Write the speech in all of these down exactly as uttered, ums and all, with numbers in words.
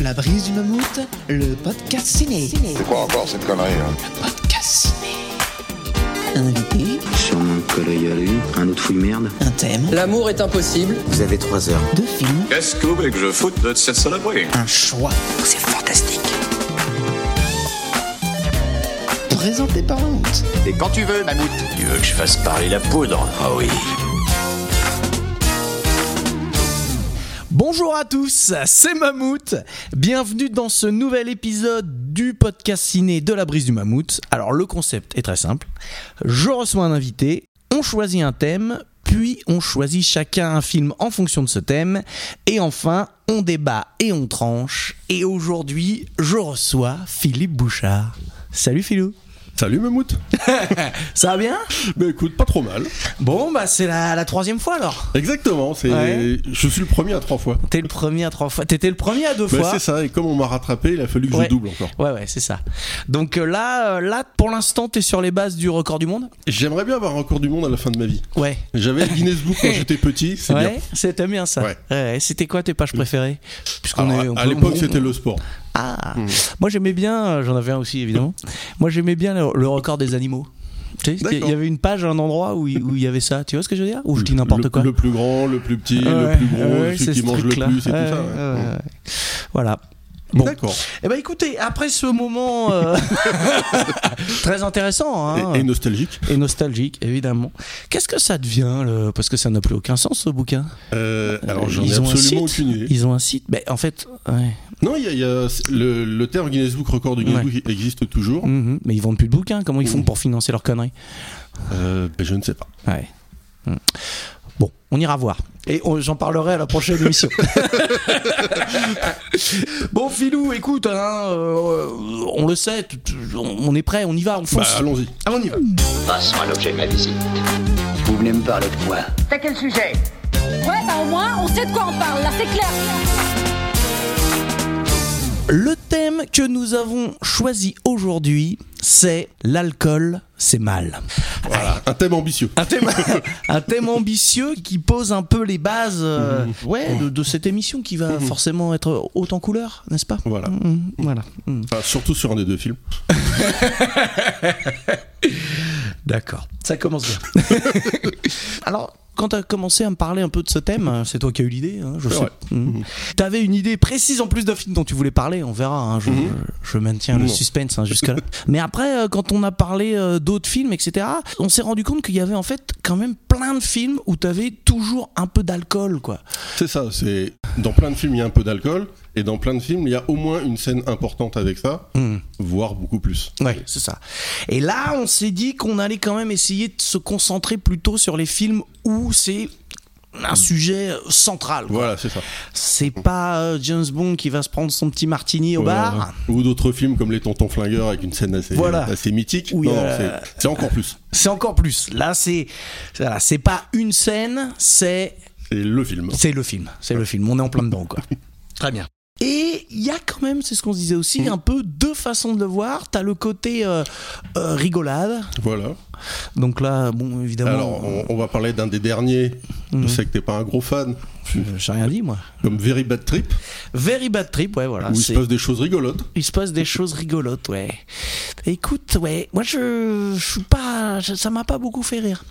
La Brise du Mammouth, le podcast ciné. ciné. C'est quoi encore cette connerie, hein? Le podcast ciné. Un invité. Sûrement que l'œil à lui, un autre fou de merde. Un thème. L'amour est impossible. Vous avez trois heures. Deux films. Qu'est-ce que vous voulez que je foute de cette saloperie? Un choix. C'est fantastique. Présenté par Honte. Et quand tu veux, Mammouth. Tu veux que je fasse parler la poudre? Ah oui. Bonjour à tous, c'est Mammouth. Bienvenue dans ce nouvel épisode du podcast ciné de La Brise du Mammouth. Alors le concept est très simple, je reçois un invité, on choisit un thème, puis on choisit chacun un film en fonction de ce thème, et enfin on débat et on tranche, et aujourd'hui je reçois Philippe Bouchard. Salut Philou. Salut Mammouth. Ça va bien? Bah écoute, pas trop mal. Bon bah c'est la, la troisième fois alors. Exactement, c'est, ouais. Je suis le premier à trois fois. T'es le premier à trois fois, t'étais le premier à deux bah, fois. C'est ça, et comme on m'a rattrapé, il a fallu que ouais. je double encore. Ouais ouais, c'est ça. Donc là, là pour l'instant t'es sur les bases du record du monde? J'aimerais bien avoir un record du monde à la fin de ma vie. Ouais. J'avais le Guinness Book quand j'étais petit, c'est ouais, bien. C'était bien ça. Ouais. Ouais, c'était quoi tes pages préférées? Puisqu'on alors, est, on à peut, l'époque on... c'était le sport. Ah, mmh. Moi j'aimais bien, j'en avais un aussi évidemment. Moi j'aimais bien le, le record des animaux. Tu sais, il y avait une page, un endroit où il y avait ça. Tu vois ce que je veux dire? Ou je dis n'importe le, quoi. Le plus grand, le plus petit, euh, le plus gros, euh, celui qui mange le là. plus, et euh, tout ça. Ouais. Euh, ouais. Voilà. Bon. D'accord. Eh ben écoutez, après ce moment euh, très intéressant hein, et, et nostalgique, et nostalgique évidemment. Qu'est-ce que ça devient le... Parce que ça n'a plus aucun sens ce bouquin. Euh, alors j'en ai absolument aucune idée. Ils ont un site, mais en fait, ouais. Non, il y a, y a le, le terme Guinness Book, record du Guinness ouais. Book existe toujours. Mm-hmm. Mais ils vendent plus de bouquins. Comment ils font pour financer leurs conneries? euh, ben, Je ne sais pas. Ouais. Mm. Bon, on ira voir. Et on, j'en parlerai à la prochaine émission. Bon, Philou, écoute, hein, euh, on le sait, t- t- on est prêt, on y va, on fonce. Bah, allons-y. Ah, on y va. Passons à l'objet de ma visite. Vous venez me parler de quoi? T'as quel sujet? Ouais, bah au moins, on sait de quoi on parle, là, c'est clair. Le thème que nous avons choisi aujourd'hui, c'est l'alcool, c'est mal. Voilà, un thème ambitieux. Un thème, un thème ambitieux qui pose un peu les bases euh, mmh. ouais, de, de cette émission qui va mmh. forcément être haute en couleurs, n'est-ce pas? Voilà. Mmh, voilà. Mmh. Enfin, surtout sur un des deux films. D'accord, ça commence bien. Alors, quand tu as commencé à me parler un peu de ce thème, c'est toi qui as eu l'idée, hein, je sais. Mmh. Tu avais une idée précise en plus d'un film dont tu voulais parler, on verra, hein, je, mmh. je, je maintiens mmh. le suspense hein, jusque-là. Mais après, quand on a parlé d'autres films, et cetera, on s'est rendu compte qu'il y avait en fait quand même plein de films où tu avais toujours un peu d'alcool, quoi. C'est ça, c'est... dans plein de films, il y a un peu d'alcool. Et dans plein de films, il y a au moins une scène importante avec ça, mmh. voire beaucoup plus. Ouais, c'est ça. Et là, on s'est dit qu'on allait quand même essayer de se concentrer plutôt sur les films où c'est un sujet central, quoi. Voilà, c'est ça. C'est pas euh, James Bond qui va se prendre son petit martini au ouais, bar. Ou d'autres films comme Les Tontons Flingueurs avec une scène assez, voilà. assez mythique. Oui, non, euh, non, c'est, c'est encore plus. C'est encore plus. Là, c'est, voilà, c'est pas une scène, c'est... C'est le film. C'est le film. C'est ouais. le film. On est en plein dedans, quoi. Très bien. Et il y a quand même, c'est ce qu'on se disait aussi, mmh. un peu deux façons de le voir. T'as le côté euh, euh, rigolade. Voilà. Donc là, bon, évidemment... Alors, on, on va parler d'un des derniers. Mmh. Je sais que t'es pas un gros fan. J'ai rien dit, moi. Comme Very Bad Trip. Very Bad Trip, ouais, voilà. Où c'est... il se passe des choses rigolotes. Il se passe des choses rigolotes, ouais. Écoute, ouais, moi, je, je suis pas... Je, ça m'a pas beaucoup fait rire.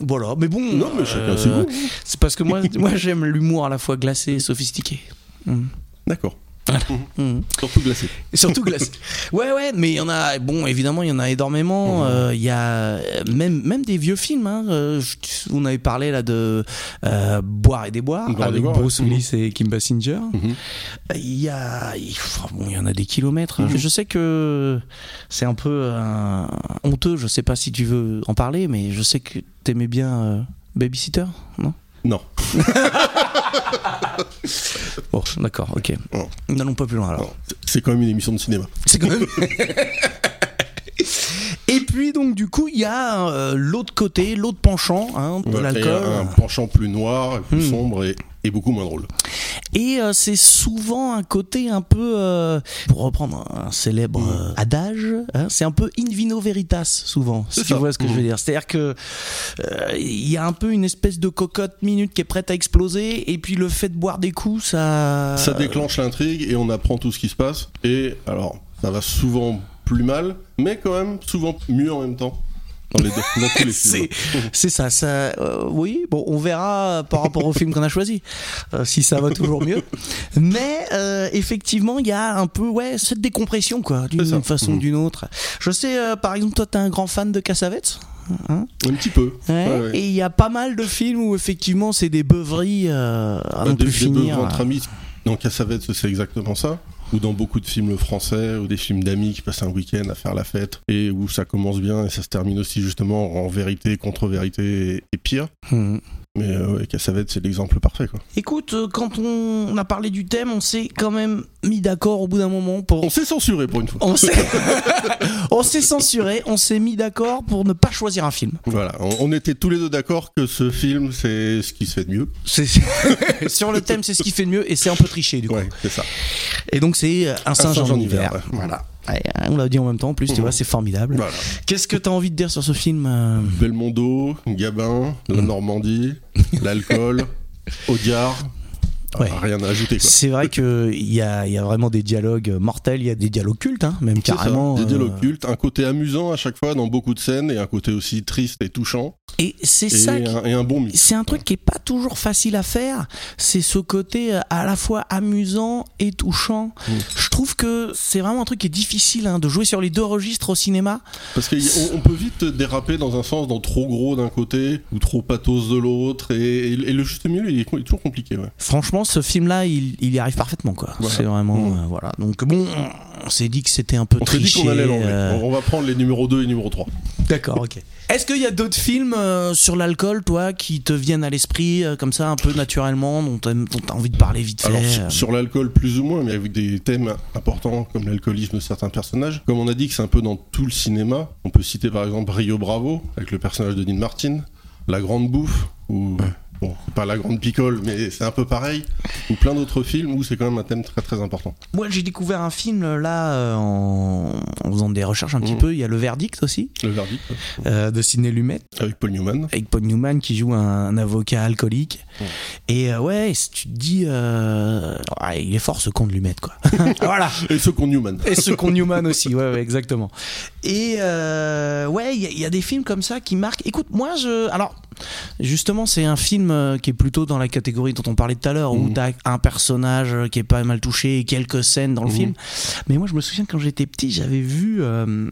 Voilà, mais bon... Non, mais chacun, euh, c'est bon. C'est parce que moi, moi, j'aime l'humour à la fois glacé et sophistiqué. Mmh. D'accord. Voilà. Mmh. Mmh. Surtout glacé. Surtout glacé. Ouais, ouais, mais il y en a, bon, évidemment, il y en a énormément. Il mmh. euh, y a même, même des vieux films. Hein. Euh, on avait parlé là de euh, Boire et déboire Boire avec et déboire, Bruce ouais. Willis mmh. et Kim Basinger. Il mmh. euh, y a. Y, enfin, bon, il y en a des kilomètres. Mmh. Je sais que c'est un peu euh, honteux. Je sais pas si tu veux en parler, mais je sais que t'aimais bien euh, Babysitter, non? Non. Bon, d'accord, ok. Non. N'allons pas plus loin alors. Non. C'est quand même une émission de cinéma. C'est quand même. Et puis donc du coup il y a euh, l'autre côté, l'autre penchant hein, de ouais, l'alcool. Un penchant plus noir, plus mmh. sombre et, et beaucoup moins drôle. et euh, c'est souvent un côté un peu euh, pour reprendre un célèbre euh, adage, hein, c'est un peu in vino veritas souvent, si tu vois ce que mmh. je veux dire, c'est-à-dire que il euh, y a un peu une espèce de cocotte minute qui est prête à exploser, et puis le fait de boire des coups, ça ça déclenche l'intrigue et on apprend tout ce qui se passe, et alors ça va souvent plus mal, mais quand même souvent mieux en même temps. Dans les deux, dans tous les c'est, c'est ça, ça euh, oui, bon, on verra par rapport au film qu'on a choisi euh, si ça va toujours mieux, mais euh, effectivement il y a un peu ouais, cette décompression quoi, d'une façon ou mmh. d'une autre. Je sais euh, par exemple toi t'es un grand fan de Cassavetes. Hein, un petit peu. Ouais. Ouais, ouais. Et il y a pas mal de films où effectivement c'est des beuveries euh, à bah, non des, plus des finir. Beuves entre amis. Dans Cassavetes c'est exactement ça. Ou dans beaucoup de films français, ou des films d'amis qui passent un week-end à faire la fête, et où ça commence bien et ça se termine aussi justement en vérité, contre-vérité et, et pire. Mmh. Mais euh, ouais, Cassavetes, c'est l'exemple parfait, quoi. Écoute, euh, quand on, on a parlé du thème, on s'est quand même mis d'accord au bout d'un moment pour... On s'est censuré pour une fois. On s'est, on s'est censuré, on s'est mis d'accord pour ne pas choisir un film. Voilà, on, on était tous les deux d'accord que ce film, c'est ce qui se fait de mieux. C'est... Sur le thème, c'est ce qui fait de mieux, et c'est un peu triché, du coup. Ouais, c'est ça. Et donc, c'est un singe, un singe en, en hiver. hiver. Voilà. Ouais, on l'a dit en même temps, en plus, tu mmh. vois, c'est formidable. Voilà. Qu'est-ce que t'as envie de dire sur ce film euh... Belmondo, Gabin, la Normandie, l'alcool, Audiard. Ouais. Ah, rien à ajouter, quoi. C'est vrai qu'il y a, y a vraiment des dialogues mortels, il y a des dialogues cultes, hein, même c'est carrément. Ça, des dialogues euh... cultes, un côté amusant à chaque fois dans beaucoup de scènes et un côté aussi triste et touchant. Et c'est et ça. Un, qui... et un bon mix. C'est un truc ouais. qui n'est pas toujours facile à faire, c'est ce côté à la fois amusant et touchant. Mmh. Je trouve que c'est vraiment un truc qui est difficile hein, de jouer sur les deux registres au cinéma. Parce qu'on peut vite déraper dans un sens, dans trop gros d'un côté ou trop pathos de l'autre, et, et, et le juste milieu il est, il est toujours compliqué. Ouais. Franchement, ce film-là, il, il y arrive parfaitement, quoi. Voilà. C'est vraiment, mmh. euh, voilà. Donc bon, on s'est dit que c'était un peu on triché. On s'est dit qu'on allait l'enlever. Euh... On va prendre les numéros deux et numéro trois. D'accord, ok. Est-ce qu'il y a d'autres films euh, sur l'alcool, toi, qui te viennent à l'esprit, euh, comme ça, un peu naturellement, dont t'as, dont t'as envie de parler vite fait? Alors, sur, sur l'alcool, plus ou moins, mais avec des thèmes importants, comme l'alcoolisme de certains personnages. Comme on a dit que c'est un peu dans tout le cinéma, on peut citer par exemple Rio Bravo, avec le personnage de Dean Martin, La Grande Bouffe, ou... Bon, pas La Grande Picole, mais c'est un peu pareil. Ou plein d'autres films où c'est quand même un thème très très important. Moi, ouais, j'ai découvert un film là euh, en... en faisant des recherches un petit mmh. peu. Il y a Le Verdict aussi. Le Verdict. Euh, de Sidney Lumet. Avec Paul Newman. Avec Paul Newman qui joue un, un avocat alcoolique. Mmh. Et euh, ouais, si tu te dis, euh... ah, il est fort ce con de Lumet, quoi. Voilà. Et ce con Newman. Et ce con Newman aussi. Ouais, ouais, exactement. Et euh, ouais, il y, y a des films comme ça qui marquent. Écoute, moi, je, alors. Justement, c'est un film qui est plutôt dans la catégorie dont on parlait tout à l'heure, mmh. où t'as un personnage qui est pas mal touché et quelques scènes dans le mmh. film. Mais moi, je me souviens quand j'étais petit, j'avais vu. Euh...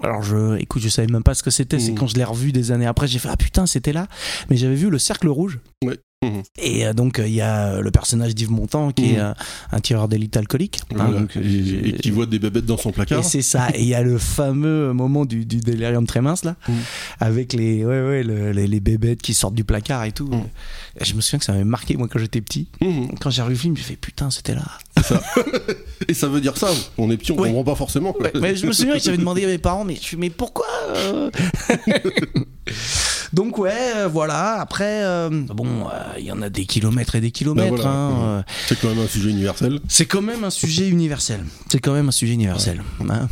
Alors, je, écoute, je savais même pas ce que c'était. Mmh. C'est quand je l'ai revu des années après, j'ai fait ah putain, c'était là. Mais j'avais vu Le Cercle Rouge. Ouais. Mmh. Et euh, donc il euh, y a le personnage d'Yves Montand qui mmh. est euh, un tireur d'élite alcoolique hein, voilà. donc, et, et, et qui voit des bébêtes dans son placard. Et c'est ça. Et il y a le fameux moment du, du délirium très mince là, mmh. avec les ouais ouais le, les, les bébêtes qui sortent du placard et tout. Mmh. Et je me souviens que ça m'avait marqué moi quand j'étais petit. Mmh. Quand j'ai revu le film, j'ai fait putain c'était là. C'est ça. Et ça veut dire ça. On est petit, on ouais. comprend pas forcément. Quoi. Ouais. Mais je me souviens que j'avais demandé à mes parents mais mais pourquoi. Euh... Donc ouais, euh, voilà. Après, euh, bon, il euh, y en a des kilomètres et des kilomètres. Ben voilà, hein, ouais. euh, c'est quand même un sujet universel. C'est quand même un sujet universel. C'est quand même un sujet universel. Ouais. Hein.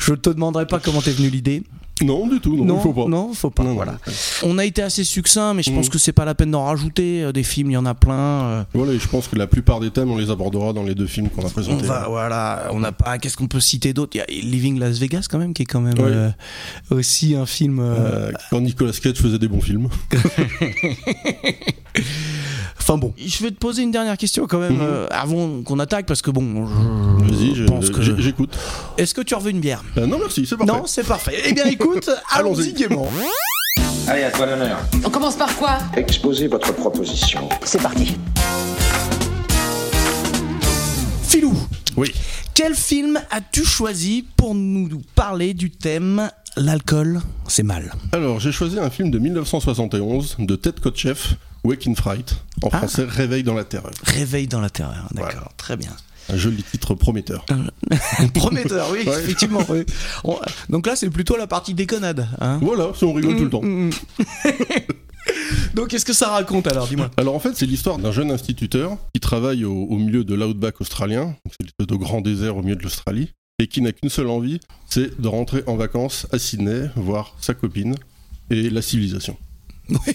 Je te demanderai pas comment t'es venue l'idée. Non, du tout, non, non faut pas. Non, faut pas. Non, voilà. Ouais. On a été assez succinct, mais je mmh. pense que c'est pas la peine d'en rajouter. Des films, il y en a plein. Euh... Voilà, et je pense que la plupart des thèmes, on les abordera dans les deux films qu'on a présentés. On va, voilà, on n'a pas. Qu'est-ce qu'on peut citer d'autre ? Il y a Living Las Vegas, quand même, qui est quand même ouais. euh, aussi un film. Euh... Euh, quand Nicolas Cage faisait des bons films. Enfin bon, je vais te poser une dernière question quand même mmh. euh, avant qu'on attaque parce que bon, je Vas-y, je, pense que je, j'écoute. Est-ce que tu as revu une bière ? euh, Non merci, c'est parfait. Non c'est parfait. Eh bien écoute, allons-y gaiement. Allez à toi l'honneur. On commence par quoi ? Exposez votre proposition. C'est parti. Filou. Oui. Quel film as-tu choisi pour nous parler du thème ? L'alcool, c'est mal. Alors, j'ai choisi un film de mille neuf cent soixante et onze de Ted Kotcheff, Wake in Fright, en ah. français Réveil dans la terreur. Réveil dans la terreur, d'accord, voilà. Très bien. Un joli titre prometteur. Prometteur, oui, ouais. Effectivement. Oui. On, donc là, c'est plutôt la partie déconnade. Hein voilà, si on rigole mmh, tout le temps. Mmh. Donc, qu'est-ce que ça raconte alors, dis-moi. Alors, en fait, c'est l'histoire d'un jeune instituteur qui travaille au, au milieu de l'outback australien, donc c'est l'espèce de grand désert au milieu de l'Australie, et qui n'a qu'une seule envie, c'est de rentrer en vacances à Sydney, voir sa copine et la civilisation. Oui.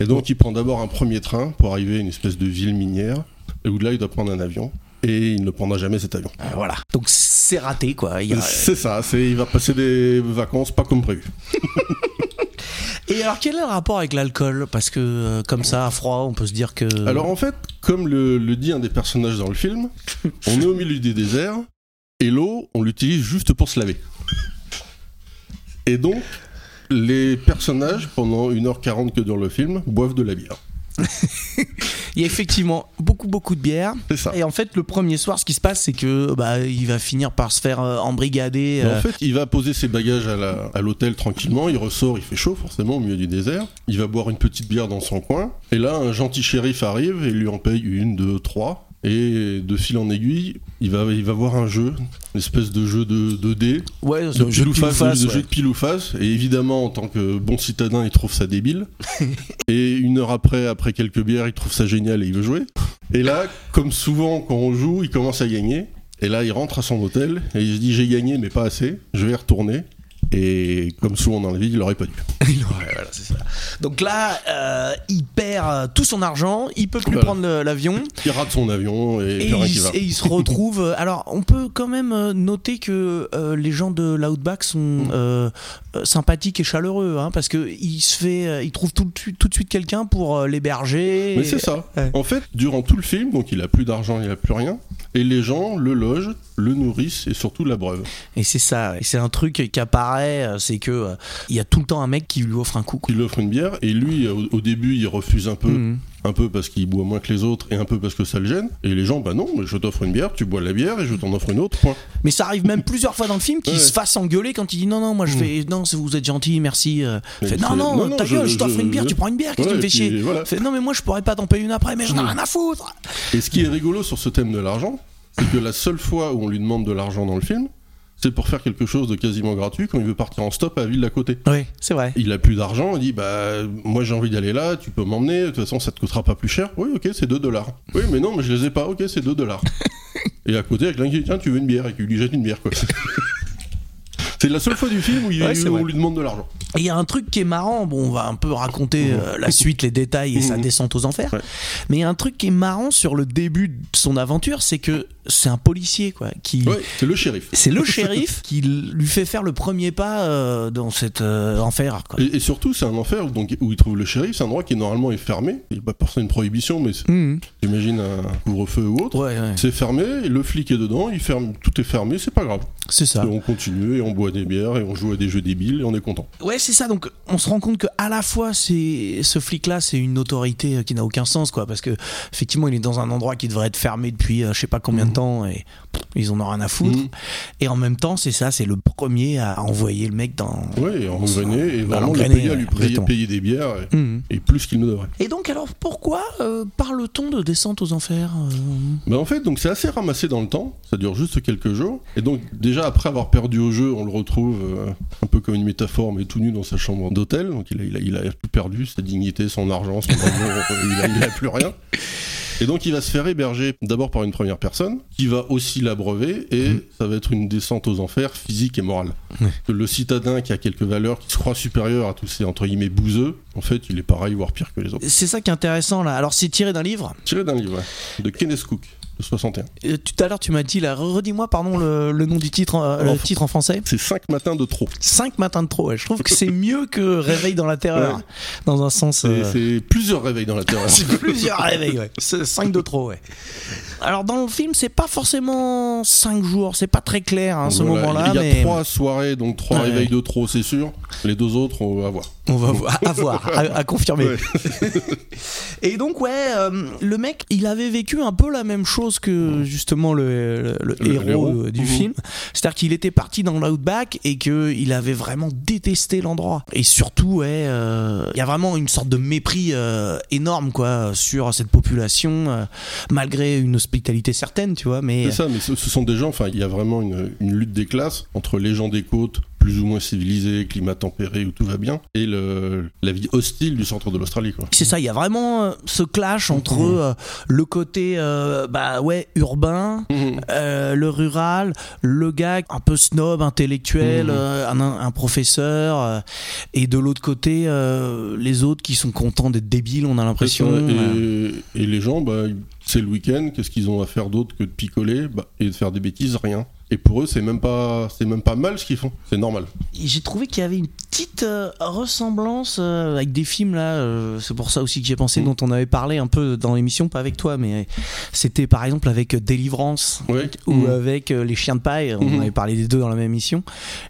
Et donc, il prend d'abord un premier train pour arriver à une espèce de ville minière, où là, il doit prendre un avion. Et il ne prendra jamais cet avion. Euh, voilà. Donc c'est raté, quoi. Il y a... C'est ça, c'est, il va passer des vacances pas comme prévu. Et alors, quel est le rapport avec l'alcool ? Parce que, euh, comme ça, à froid, on peut se dire que... Alors en fait, comme le, le dit un des personnages dans le film, on est au milieu du désert, et l'eau, on l'utilise juste pour se laver. Et donc, les personnages, pendant une heure quarante que dure le film, boivent de la bière. Il y a effectivement beaucoup beaucoup de bière. C'est ça. Et en fait, le premier soir, ce qui se passe, c'est que bah, il va finir par se faire euh, embrigader. Euh... En fait, il va poser ses bagages à, la, à l'hôtel tranquillement. Il ressort, il fait chaud forcément au milieu du désert. Il va boire une petite bière dans son coin. Et là, un gentil shérif arrive et lui en paye une, deux, trois. Et de fil en aiguille, il va il va voir un jeu, une espèce de jeu de, de dés, ouais, de jeu, pile ou face, face, de ouais. jeu de pile ou face. Et évidemment, en tant que bon citadin, il trouve ça débile. Et une heure après, après quelques bières, il trouve ça génial et il veut jouer. Et là, comme souvent quand on joue, il commence à gagner. Et là, il rentre à son hôtel et il se dit j'ai gagné, mais pas assez. Je vais y retourner. Et comme souvent dans la vie, il l'aurait pas dû. Il aurait, voilà, c'est ça. Donc là, euh, il perd tout son argent, il peut plus voilà. prendre le, l'avion. Il rate son avion et, et, il, va. et il se retrouve. Alors, on peut quand même noter que euh, les gens de l'Outback sont euh, sympathiques et chaleureux, hein, parce que il se fait, il trouve tout, tout de suite quelqu'un pour euh, l'héberger. Mais et... c'est ça. Ouais. En fait, durant tout le film, donc il a plus d'argent, il a plus rien, et les gens le logent, le nourrissent et surtout l'abreuvent. Et c'est ça. Et c'est un truc qui apparaît. C'est que euh, y a tout le temps un mec qui lui offre un coup. Il lui offre une bière et lui, au, au début, il refuse un peu, mmh. un peu parce qu'il boit moins que les autres et un peu parce que ça le gêne. Et les gens, bah non, je t'offre une bière, tu bois la bière et je t'en offre une autre. Point. Mais ça arrive même plusieurs fois dans le film qu'il ouais. se fasse engueuler quand il dit non, non, moi je fais, non, vous êtes gentil, merci. Fait, non, non, non, non, ta gueule, je, je t'offre je, une bière, je... tu prends une bière, qu'est-ce que ouais, tu me fais chier voilà. Fait, non, mais moi je pourrais pas t'en payer une après, mais j'en ai mmh. rien à foutre. Et ce qui est rigolo sur ce thème de l'argent, c'est que la seule fois où on lui demande de l'argent dans le film, c'est pour faire quelque chose de quasiment gratuit quand il veut partir en stop à la ville d'à côté. Oui, c'est vrai. Il a plus d'argent, il dit bah moi j'ai envie d'aller là, tu peux m'emmener, de toute façon ça te coûtera pas plus cher. Oui, ok, c'est deux dollars. Oui, mais non, mais je les ai pas. Ok, c'est deux dollars. Et à côté, avec l'inquiétude, tiens, tu veux une bière, et qu'il lui jette une bière, quoi. C'est la seule fois du film où, il, ouais, où on lui demande de l'argent. Et il y a un truc qui est marrant, bon, on va un peu raconter mmh. euh, la suite, les détails et mmh. sa descente aux enfers, ouais. mais il y a un truc qui est marrant sur le début de son aventure, c'est que c'est un policier, quoi. Qui... Ouais, c'est le shérif. C'est le shérif qui lui fait faire le premier pas euh, dans cet euh, enfer. Quoi. Et, et surtout, c'est un enfer donc, où il trouve le shérif, c'est un endroit qui normalement est fermé, il n'y a pas forcément une prohibition, mais c'est, mmh. j'imagine un couvre-feu ou autre, ouais, ouais. c'est fermé, le flic est dedans, il ferme, tout est fermé, c'est pas grave. C'est ça. Et on continue et on boit des bières et on joue à des jeux débiles et on est content. Ouais, c'est ça. Donc on se rend compte que à la fois c'est ce flic là, c'est une autorité qui n'a aucun sens, quoi, parce que effectivement il est dans un endroit qui devrait être fermé depuis euh, je sais pas combien de temps et pff, ils en ont rien à foutre. Mmh. Et en même temps, c'est ça, c'est le premier à envoyer le mec dans. Ouais, en grenée et vraiment le payer à lui payer, payer des bières et, mmh. et plus qu'il ne devrait. Et donc alors pourquoi euh, parle-t-on de descente aux enfers euh... Ben en fait donc c'est assez ramassé dans le temps. Ça dure juste quelques jours. Et donc déjà après avoir perdu au jeu, on le retrouve euh, un peu comme une métaphore, mais tout nu dans sa chambre d'hôtel. Donc il a, il a, il a tout perdu, sa dignité, son argent, son amour, il n'a plus rien. Et donc il va se faire héberger d'abord par une première personne, qui va aussi l'abreuver, et mmh. ça va être une descente aux enfers physique et morale. Mmh. Le citadin qui a quelques valeurs, qui se croit supérieur à tous ces entre guillemets bouseux, en fait il est pareil, voire pire que les autres. C'est ça qui est intéressant là. Alors c'est tiré d'un livre Tiré d'un livre, ouais. de Kenneth Cook. soixante et un. Euh, tout à l'heure, tu m'as dit, là, redis-moi, pardon, le, le nom du titre, euh, le titre en français. C'est cinq matins de trop. cinq matins de trop, ouais. Je trouve que c'est mieux que Réveil dans la terreur. Ouais. Dans un sens. C'est, euh... c'est plusieurs réveils dans la terreur. C'est plusieurs réveils, ouais. C'est cinq de trop, ouais. Alors, dans le film, c'est pas forcément cinq jours, c'est pas très clair, hein, ce voilà, moment-là. Il y a mais... trois soirées, donc trois ouais. réveils de trop, c'est sûr. Les deux autres, on va voir. On va voir, à voir, à, à confirmer. Ouais. Et donc, ouais, euh, le mec, il avait vécu un peu la même chose que justement le, le, le, le héros, héros du mmh. film, c'est-à-dire qu'il était parti dans l'outback et qu'il avait vraiment détesté l'endroit. Et surtout, il ouais, euh, y a vraiment une sorte de mépris euh, énorme, quoi, sur cette population, euh, malgré une hospitalité certaine, tu vois. Mais c'est ça, mais ce, ce sont des gens. Enfin, il y a vraiment une, une lutte des classes entre les gens des côtes, plus ou moins civilisé, climat tempéré où tout va bien, et le, la vie hostile du centre de l'Australie, quoi. C'est ça, il y a vraiment euh, ce clash entre mmh. euh, le côté euh, bah ouais urbain, mmh. euh, le rural, le gars un peu snob, intellectuel, mmh. euh, un, un professeur, euh, et de l'autre côté euh, les autres qui sont contents d'être débiles, on a l'impression. Et, euh... et les gens, bah, c'est le week-end, qu'est-ce qu'ils ont à faire d'autre que de picoler bah, et de faire des bêtises, rien. Et pour eux, c'est même pas, c'est même pas mal ce qu'ils font, c'est normal. J'ai trouvé qu'il y avait une petite euh, ressemblance euh, avec des films là, euh, c'est pour ça aussi que j'ai pensé, mmh. dont on avait parlé un peu dans l'émission, pas avec toi, mais euh, c'était par exemple avec Délivrance, ouais. ou mmh. avec euh, Les Chiens de Paille, on mmh. avait parlé des deux dans la même émission.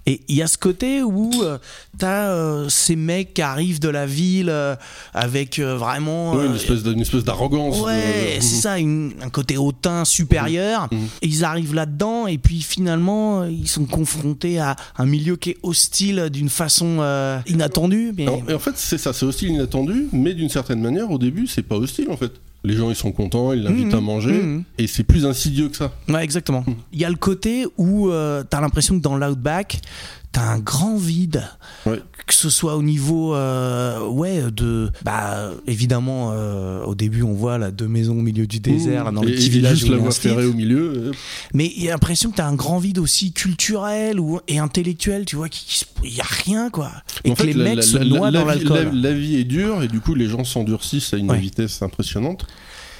Et il y a ce côté où euh, t'as euh, ces mecs qui arrivent de la ville euh, avec euh, vraiment... Euh, ouais, une espèce de, une espèce d'arrogance. Ouais, euh, c'est mmh. ça, une, un côté hautain, supérieur, mmh. Mmh. et ils arrivent là-dedans, et puis finalement ils sont confrontés à un milieu qui est hostile d'une façon euh, inattendue, mais... Alors, et en fait c'est ça, c'est hostile, inattendu, mais d'une certaine manière au début c'est pas hostile en fait. Les gens ils sont contents, ils l'invitent mmh, à manger, mmh. et c'est plus insidieux que ça. Ouais, exactement. Il mmh. y a le côté où euh, t'as l'impression que dans l'outback t'as un grand vide, ouais. que ce soit au niveau euh, ouais de bah évidemment euh, au début on voit là deux maisons au milieu du désert, mmh. là, dans et le petit village juste la voie ferrée au milieu. Et... Mais il y a l'impression que t'as un grand vide aussi culturel ou et intellectuel, tu vois, qu'il y a rien quoi. Et en que fait, les la, mecs la, se la, noient la, dans la, l'alcool. La, la vie est dure et du coup les gens s'endurcissent à une ouais. vitesse impressionnante.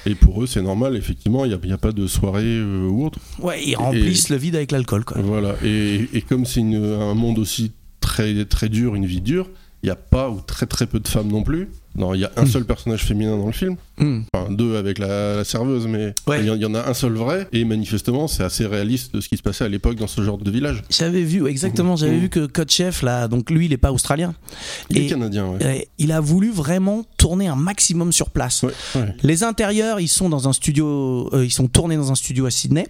Et pour eux, c'est normal, effectivement, il n'y a, a pas de soirée euh, ou autre. Ouais, ils remplissent et, le vide avec l'alcool, quoi. Voilà, et, et comme c'est une, un monde aussi très, très dur, une vie dure, il n'y a pas ou très très peu de femmes non plus. Non, il y a un mmh. seul personnage féminin dans le film, mmh. enfin deux avec la, la serveuse, mais ouais. il y en a un seul vrai, et manifestement c'est assez réaliste de ce qui se passait à l'époque dans ce genre de village. J'avais vu, exactement, j'avais mmh. vu que Kotcheff, là, donc lui il n'est pas australien, il et, est canadien, ouais. euh, il a voulu vraiment tourner un maximum sur place. Ouais, ouais. Les intérieurs ils sont dans un studio, euh, ils sont tournés dans un studio à Sydney,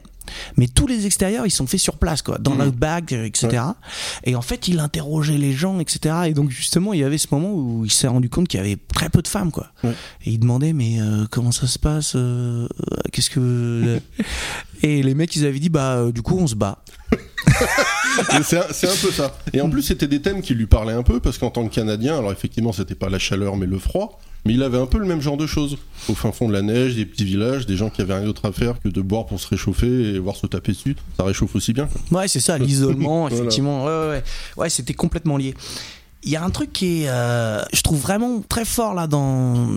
mais tous les extérieurs ils sont faits sur place quoi, dans mmh. l'outback, et cetera. Ouais. Et en fait il interrogeait les gens, et cetera. Et donc justement il y avait ce moment où il s'est rendu compte qu'il y avait très peu de femmes quoi. Ouais. Et il demandait mais euh, comment ça se passe, euh, qu'est-ce que... Et les mecs ils avaient dit bah euh, du coup on se bat. c'est, un, c'est un peu ça. Et en plus c'était des thèmes qui lui parlaient un peu parce qu'en tant que Canadien, alors effectivement c'était pas la chaleur mais le froid. Mais il avait un peu le même genre de choses. Au fin fond de la neige, des petits villages, des gens qui avaient rien d'autre à faire que de boire pour se réchauffer et voir se taper dessus. Ça réchauffe aussi bien, quoi. Ouais, c'est ça, l'isolement, effectivement. Voilà. Ouais, ouais, ouais. ouais, c'était complètement lié. Il y a un truc qui est, euh, je trouve vraiment très fort là, dans,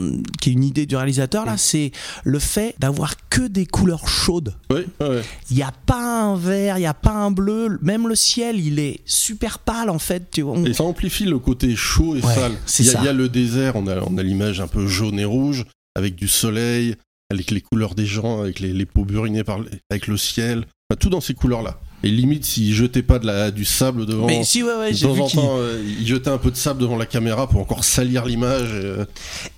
qui est une idée du réalisateur là, c'est le fait d'avoir que des couleurs chaudes. Oui. Ouais. Il n'y a pas un vert, il n'y a pas un bleu, même le ciel il est super pâle en fait. Tu vois, on... Et ça amplifie le côté chaud et ouais, sale. Il y, y a le désert, on a, on a l'image un peu jaune et rouge avec du soleil, avec les couleurs des gens, avec les, les peaux burinées par, avec le ciel, enfin, tout dans ces couleurs là. Et limite, s'il jetait pas de la, du sable devant. Mais si, ouais, ouais, de j'ai temps vu en qu'il... temps, euh, il jetait un peu de sable devant la caméra pour encore salir l'image. Et, euh...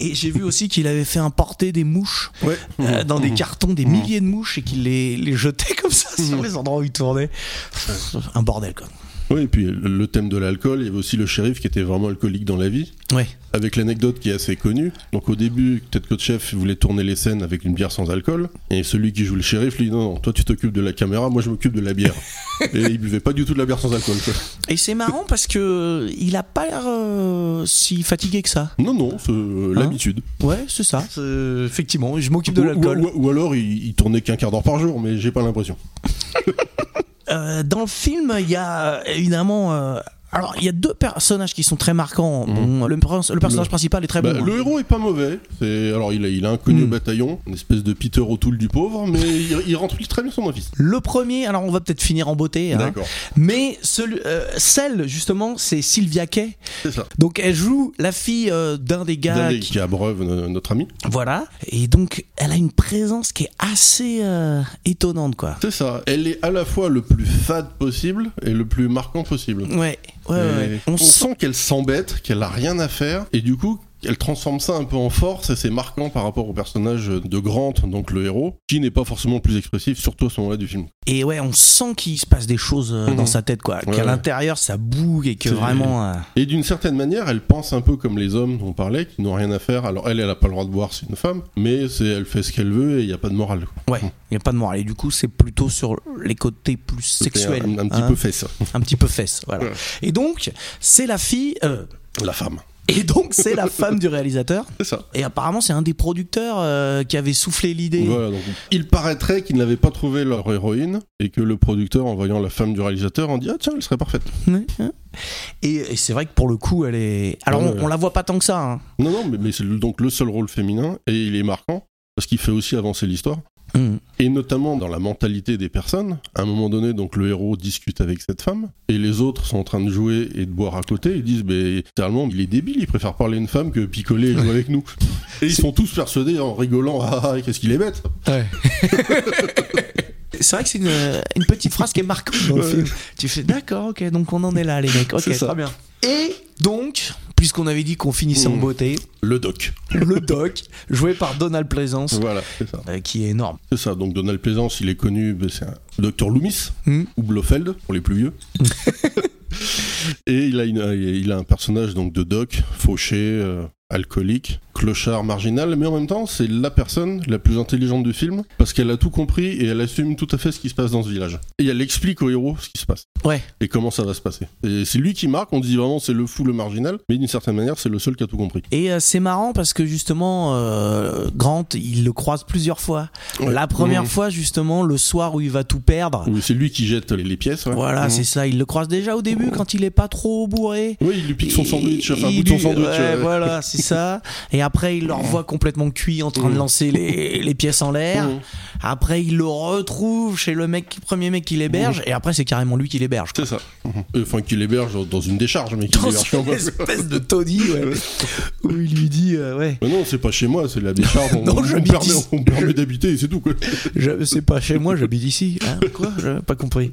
et j'ai vu aussi qu'il avait fait importer des mouches ouais. euh, dans mmh. des cartons, des milliers de mouches, et qu'il les, les jetait comme ça mmh. sur les endroits où il tournait. Ouais. Un bordel, quoi. Oui, et puis le thème de l'alcool, il y avait aussi le shérif qui était vraiment alcoolique dans la vie. Oui. Avec l'anecdote qui est assez connue. Donc au début, Ted Kotcheff voulait tourner les scènes avec une bière sans alcool. Et celui qui joue le shérif lui dit non, non, toi tu t'occupes de la caméra, moi je m'occupe de la bière. Et il buvait pas du tout de la bière sans alcool, quoi. Et c'est marrant parce que il a pas l'air euh, si fatigué que ça. Non, non, c'est euh, hein l'habitude. Ouais, c'est ça. C'est... Effectivement, je m'occupe de ou, l'alcool. Ou, ou, ou alors il, il tournait qu'un quart d'heure par jour, mais j'ai pas l'impression. Euh, dans le film, il y a évidemment. Euh, alors, il y a deux personnages qui sont très marquants. Mmh. Bon, le, le personnage le, principal est très bah, bon. Le hein. héros est pas mauvais. C'est, alors, il a, il a un connu mmh. au bataillon, une espèce de Peter O'Toole du pauvre, mais il, il remplit très bien son office. Le premier, alors on va peut-être finir en beauté. D'accord. Hein, mais celui, euh, celle, justement, c'est Sylvia Kay. C'est ça. Donc, elle joue la fille euh, d'un des gars. D'un des qui... qui abreuve notre ami. Voilà. Et donc, elle a une présence qui est assez euh, étonnante, quoi. C'est ça. Elle est à la fois le plus fade possible et le plus marquant possible. Ouais. Ouais, ouais. On, on sent qu'elle s'embête, qu'elle a rien à faire, et du coup elle transforme ça un peu en force et c'est marquant par rapport au personnage de Grant, donc le héros, qui n'est pas forcément le plus expressif, surtout à ce moment-là du film. Et ouais, on sent qu'il se passe des choses mmh. dans sa tête, quoi. Ouais, qu'à ouais. l'intérieur, ça bouge et que c'est... vraiment... Euh... Et d'une certaine manière, elle pense un peu comme les hommes dont on parlait, qui n'ont rien à faire. Alors elle, elle n'a pas le droit de boire, c'est une femme, mais c'est, elle fait ce qu'elle veut et il n'y a pas de morale. Ouais, il mmh. n'y a pas de morale. Et du coup, c'est plutôt sur les côtés plus sexuels. Un, un, un petit hein. peu fesse. Un petit peu fesse, voilà. Ouais. Et donc, c'est la fille... Euh... La femme. Et donc c'est la femme du réalisateur. C'est ça. Et apparemment c'est un des producteurs euh, qui avait soufflé l'idée. Voilà, donc, il paraîtrait qu'ils n'avaient pas trouvé leur héroïne et que le producteur, en voyant la femme du réalisateur, en dit ah tiens, elle serait parfaite. Et, et c'est vrai que pour le coup elle est. Alors ouais, on, on la voit pas tant que ça. Hein. Non non mais, mais c'est donc le seul rôle féminin et il est marquant parce qu'il fait aussi avancer l'histoire. Mmh. Et notamment dans la mentalité des personnes, à un moment donné, donc le héros discute avec cette femme, et les autres sont en train de jouer et de boire à côté, ils disent, ben, littéralement, il est débile, il préfère parler à une femme que picoler et jouer avec nous. Et ils sont tous persuadés en rigolant, ah, qu'est-ce qu'il est bête. Ouais. C'est vrai que c'est une, une petite phrase qui est marquante dans le film. Tu fais, d'accord, ok, donc on en est là, les mecs, ok, très bien. Et donc, puisqu'on avait dit qu'on finissait mmh. en beauté, le doc. Le doc, joué par Donald Pleasence. Voilà, c'est ça. Euh, qui est énorme. C'est ça, donc Donald Pleasence, il est connu, c'est un docteur Loomis, mmh. ou Blofeld, pour les plus vieux. Et il a, une, il a un personnage donc, de doc, fauché, euh, alcoolique, clochard, marginal, mais en même temps, c'est la personne la plus intelligente du film, parce qu'elle a tout compris et elle assume tout à fait ce qui se passe dans ce village. Et elle explique au héros ce qui se passe. Ouais. Et comment ça va se passer. Et c'est lui qui marque, on dit vraiment c'est le fou, le marginal, mais d'une certaine manière, c'est le seul qui a tout compris. Et euh, c'est marrant parce que justement, euh, Grant, il le croise plusieurs fois. Ouais. La première mmh. fois, justement, le soir où il va tout perdre. Oui, c'est lui qui jette les, les pièces. Ouais. Voilà, mmh. c'est ça. Il le croise déjà au début, mmh. quand il est pas trop bourré. Oui, il lui pique son sandwich, enfin, un bout de son sandwich. Ouais, euh... voilà, c'est ça. Et après, il le revoit complètement cuit en train mmh. de lancer les, les pièces en l'air. Mmh. Après, il le retrouve chez le mec, premier mec qui l'héberge. Mmh. Et après, c'est carrément lui qui l'héberge. Quoi. C'est ça. Mmh. Enfin, qui l'héberge dans une décharge, mais qui l'héberge dans une espèce de taudis ouais, où il lui dit euh, ouais. Mais non, c'est pas chez moi, c'est la décharge. On, non, on, on permet, on permet d'habiter et c'est tout. Quoi. Je, c'est pas chez moi, j'habite ici. Hein, quoi ? J'ai pas compris.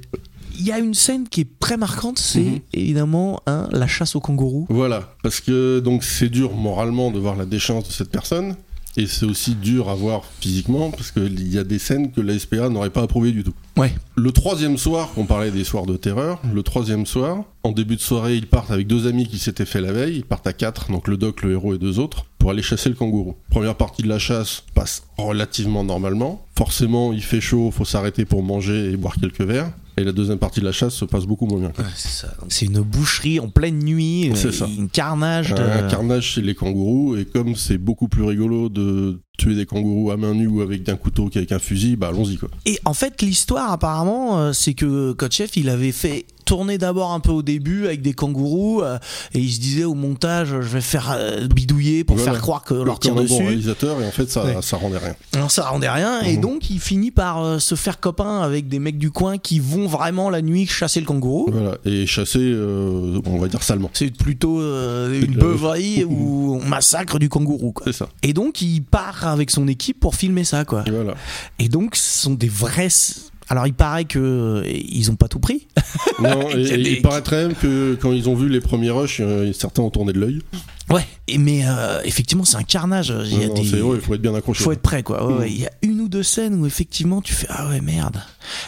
Il y a une scène qui est très marquante, c'est mmh. évidemment hein, la chasse au kangourou. Voilà, parce que donc c'est dur moralement de voir la déchéance de cette personne, et c'est aussi dur à voir physiquement, parce qu'il y a des scènes que la S P A n'aurait pas approuvées du tout. Ouais. Le troisième soir, on parlait des soirs de terreur, le troisième soir, en début de soirée, ils partent avec deux amis qui s'étaient fait la veille, ils partent à quatre, donc le doc, le héros et deux autres, pour aller chasser le kangourou. Première partie de la chasse passe relativement normalement, forcément il fait chaud, faut s'arrêter pour manger et boire quelques verres. Et la deuxième partie de la chasse se passe beaucoup moins bien. Ouais, c'est ça. Donc, c'est une boucherie en pleine nuit, c'est euh, ça. Un carnage. De... Un carnage chez les kangourous, et comme c'est beaucoup plus rigolo de tuer des kangourous à main nue ou avec d'un couteau qu'avec un fusil, bah allons-y quoi. Et en fait, l'histoire apparemment, euh, c'est que Kotcheff, il avait fait tourner d'abord un peu au début avec des kangourous, euh, et il se disait au montage, je vais faire euh, bidouiller pour voilà. faire croire que leur tire dessus. Comme un bon réalisateur, et en fait, ça, ouais. ça rendait rien. Non, ça rendait rien, mmh. et donc il finit par euh, se faire copain avec des mecs du coin qui vont vraiment la nuit chasser le kangourou. Voilà, et chasser, euh, on va dire salement. C'est plutôt euh, une beuverie où on massacre du kangourou. Quoi. C'est ça. Et donc il part avec son équipe pour filmer ça, quoi. Et, voilà. Et donc ce sont des vrais. Alors il paraît que euh, ils ont pas tout pris. Non, et, et des... il paraîtrait même que quand ils ont vu les premiers rushs, euh, certains ont tourné de l'œil. Ouais, et mais euh, effectivement c'est un carnage. Il y a non, des... c'est vrai, il faut être bien accroché. Faut être prêt quoi. Ouais, mmh. ouais. Il y a une ou deux scènes où effectivement tu fais ah ouais merde.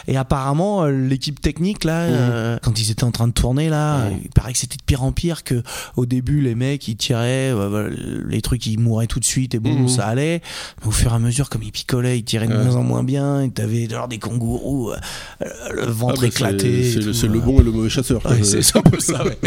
Et apparemment euh, l'équipe technique là, mmh. euh, quand ils étaient en train de tourner là, mmh. il paraît que c'était de pire en pire. Que au début les mecs ils tiraient euh, les trucs ils mouraient tout de suite et bon mmh. ça allait. Mais au fur et à mesure comme ils picolaient ils tiraient de mmh. moins en moins bien. Et t'avais genre des kangourous, euh, le ventre ah bah, éclaté. C'est, c'est, tout, c'est euh... le bon et le mauvais chasseur. Ouais, c'est, c'est un peu ça. Ouais.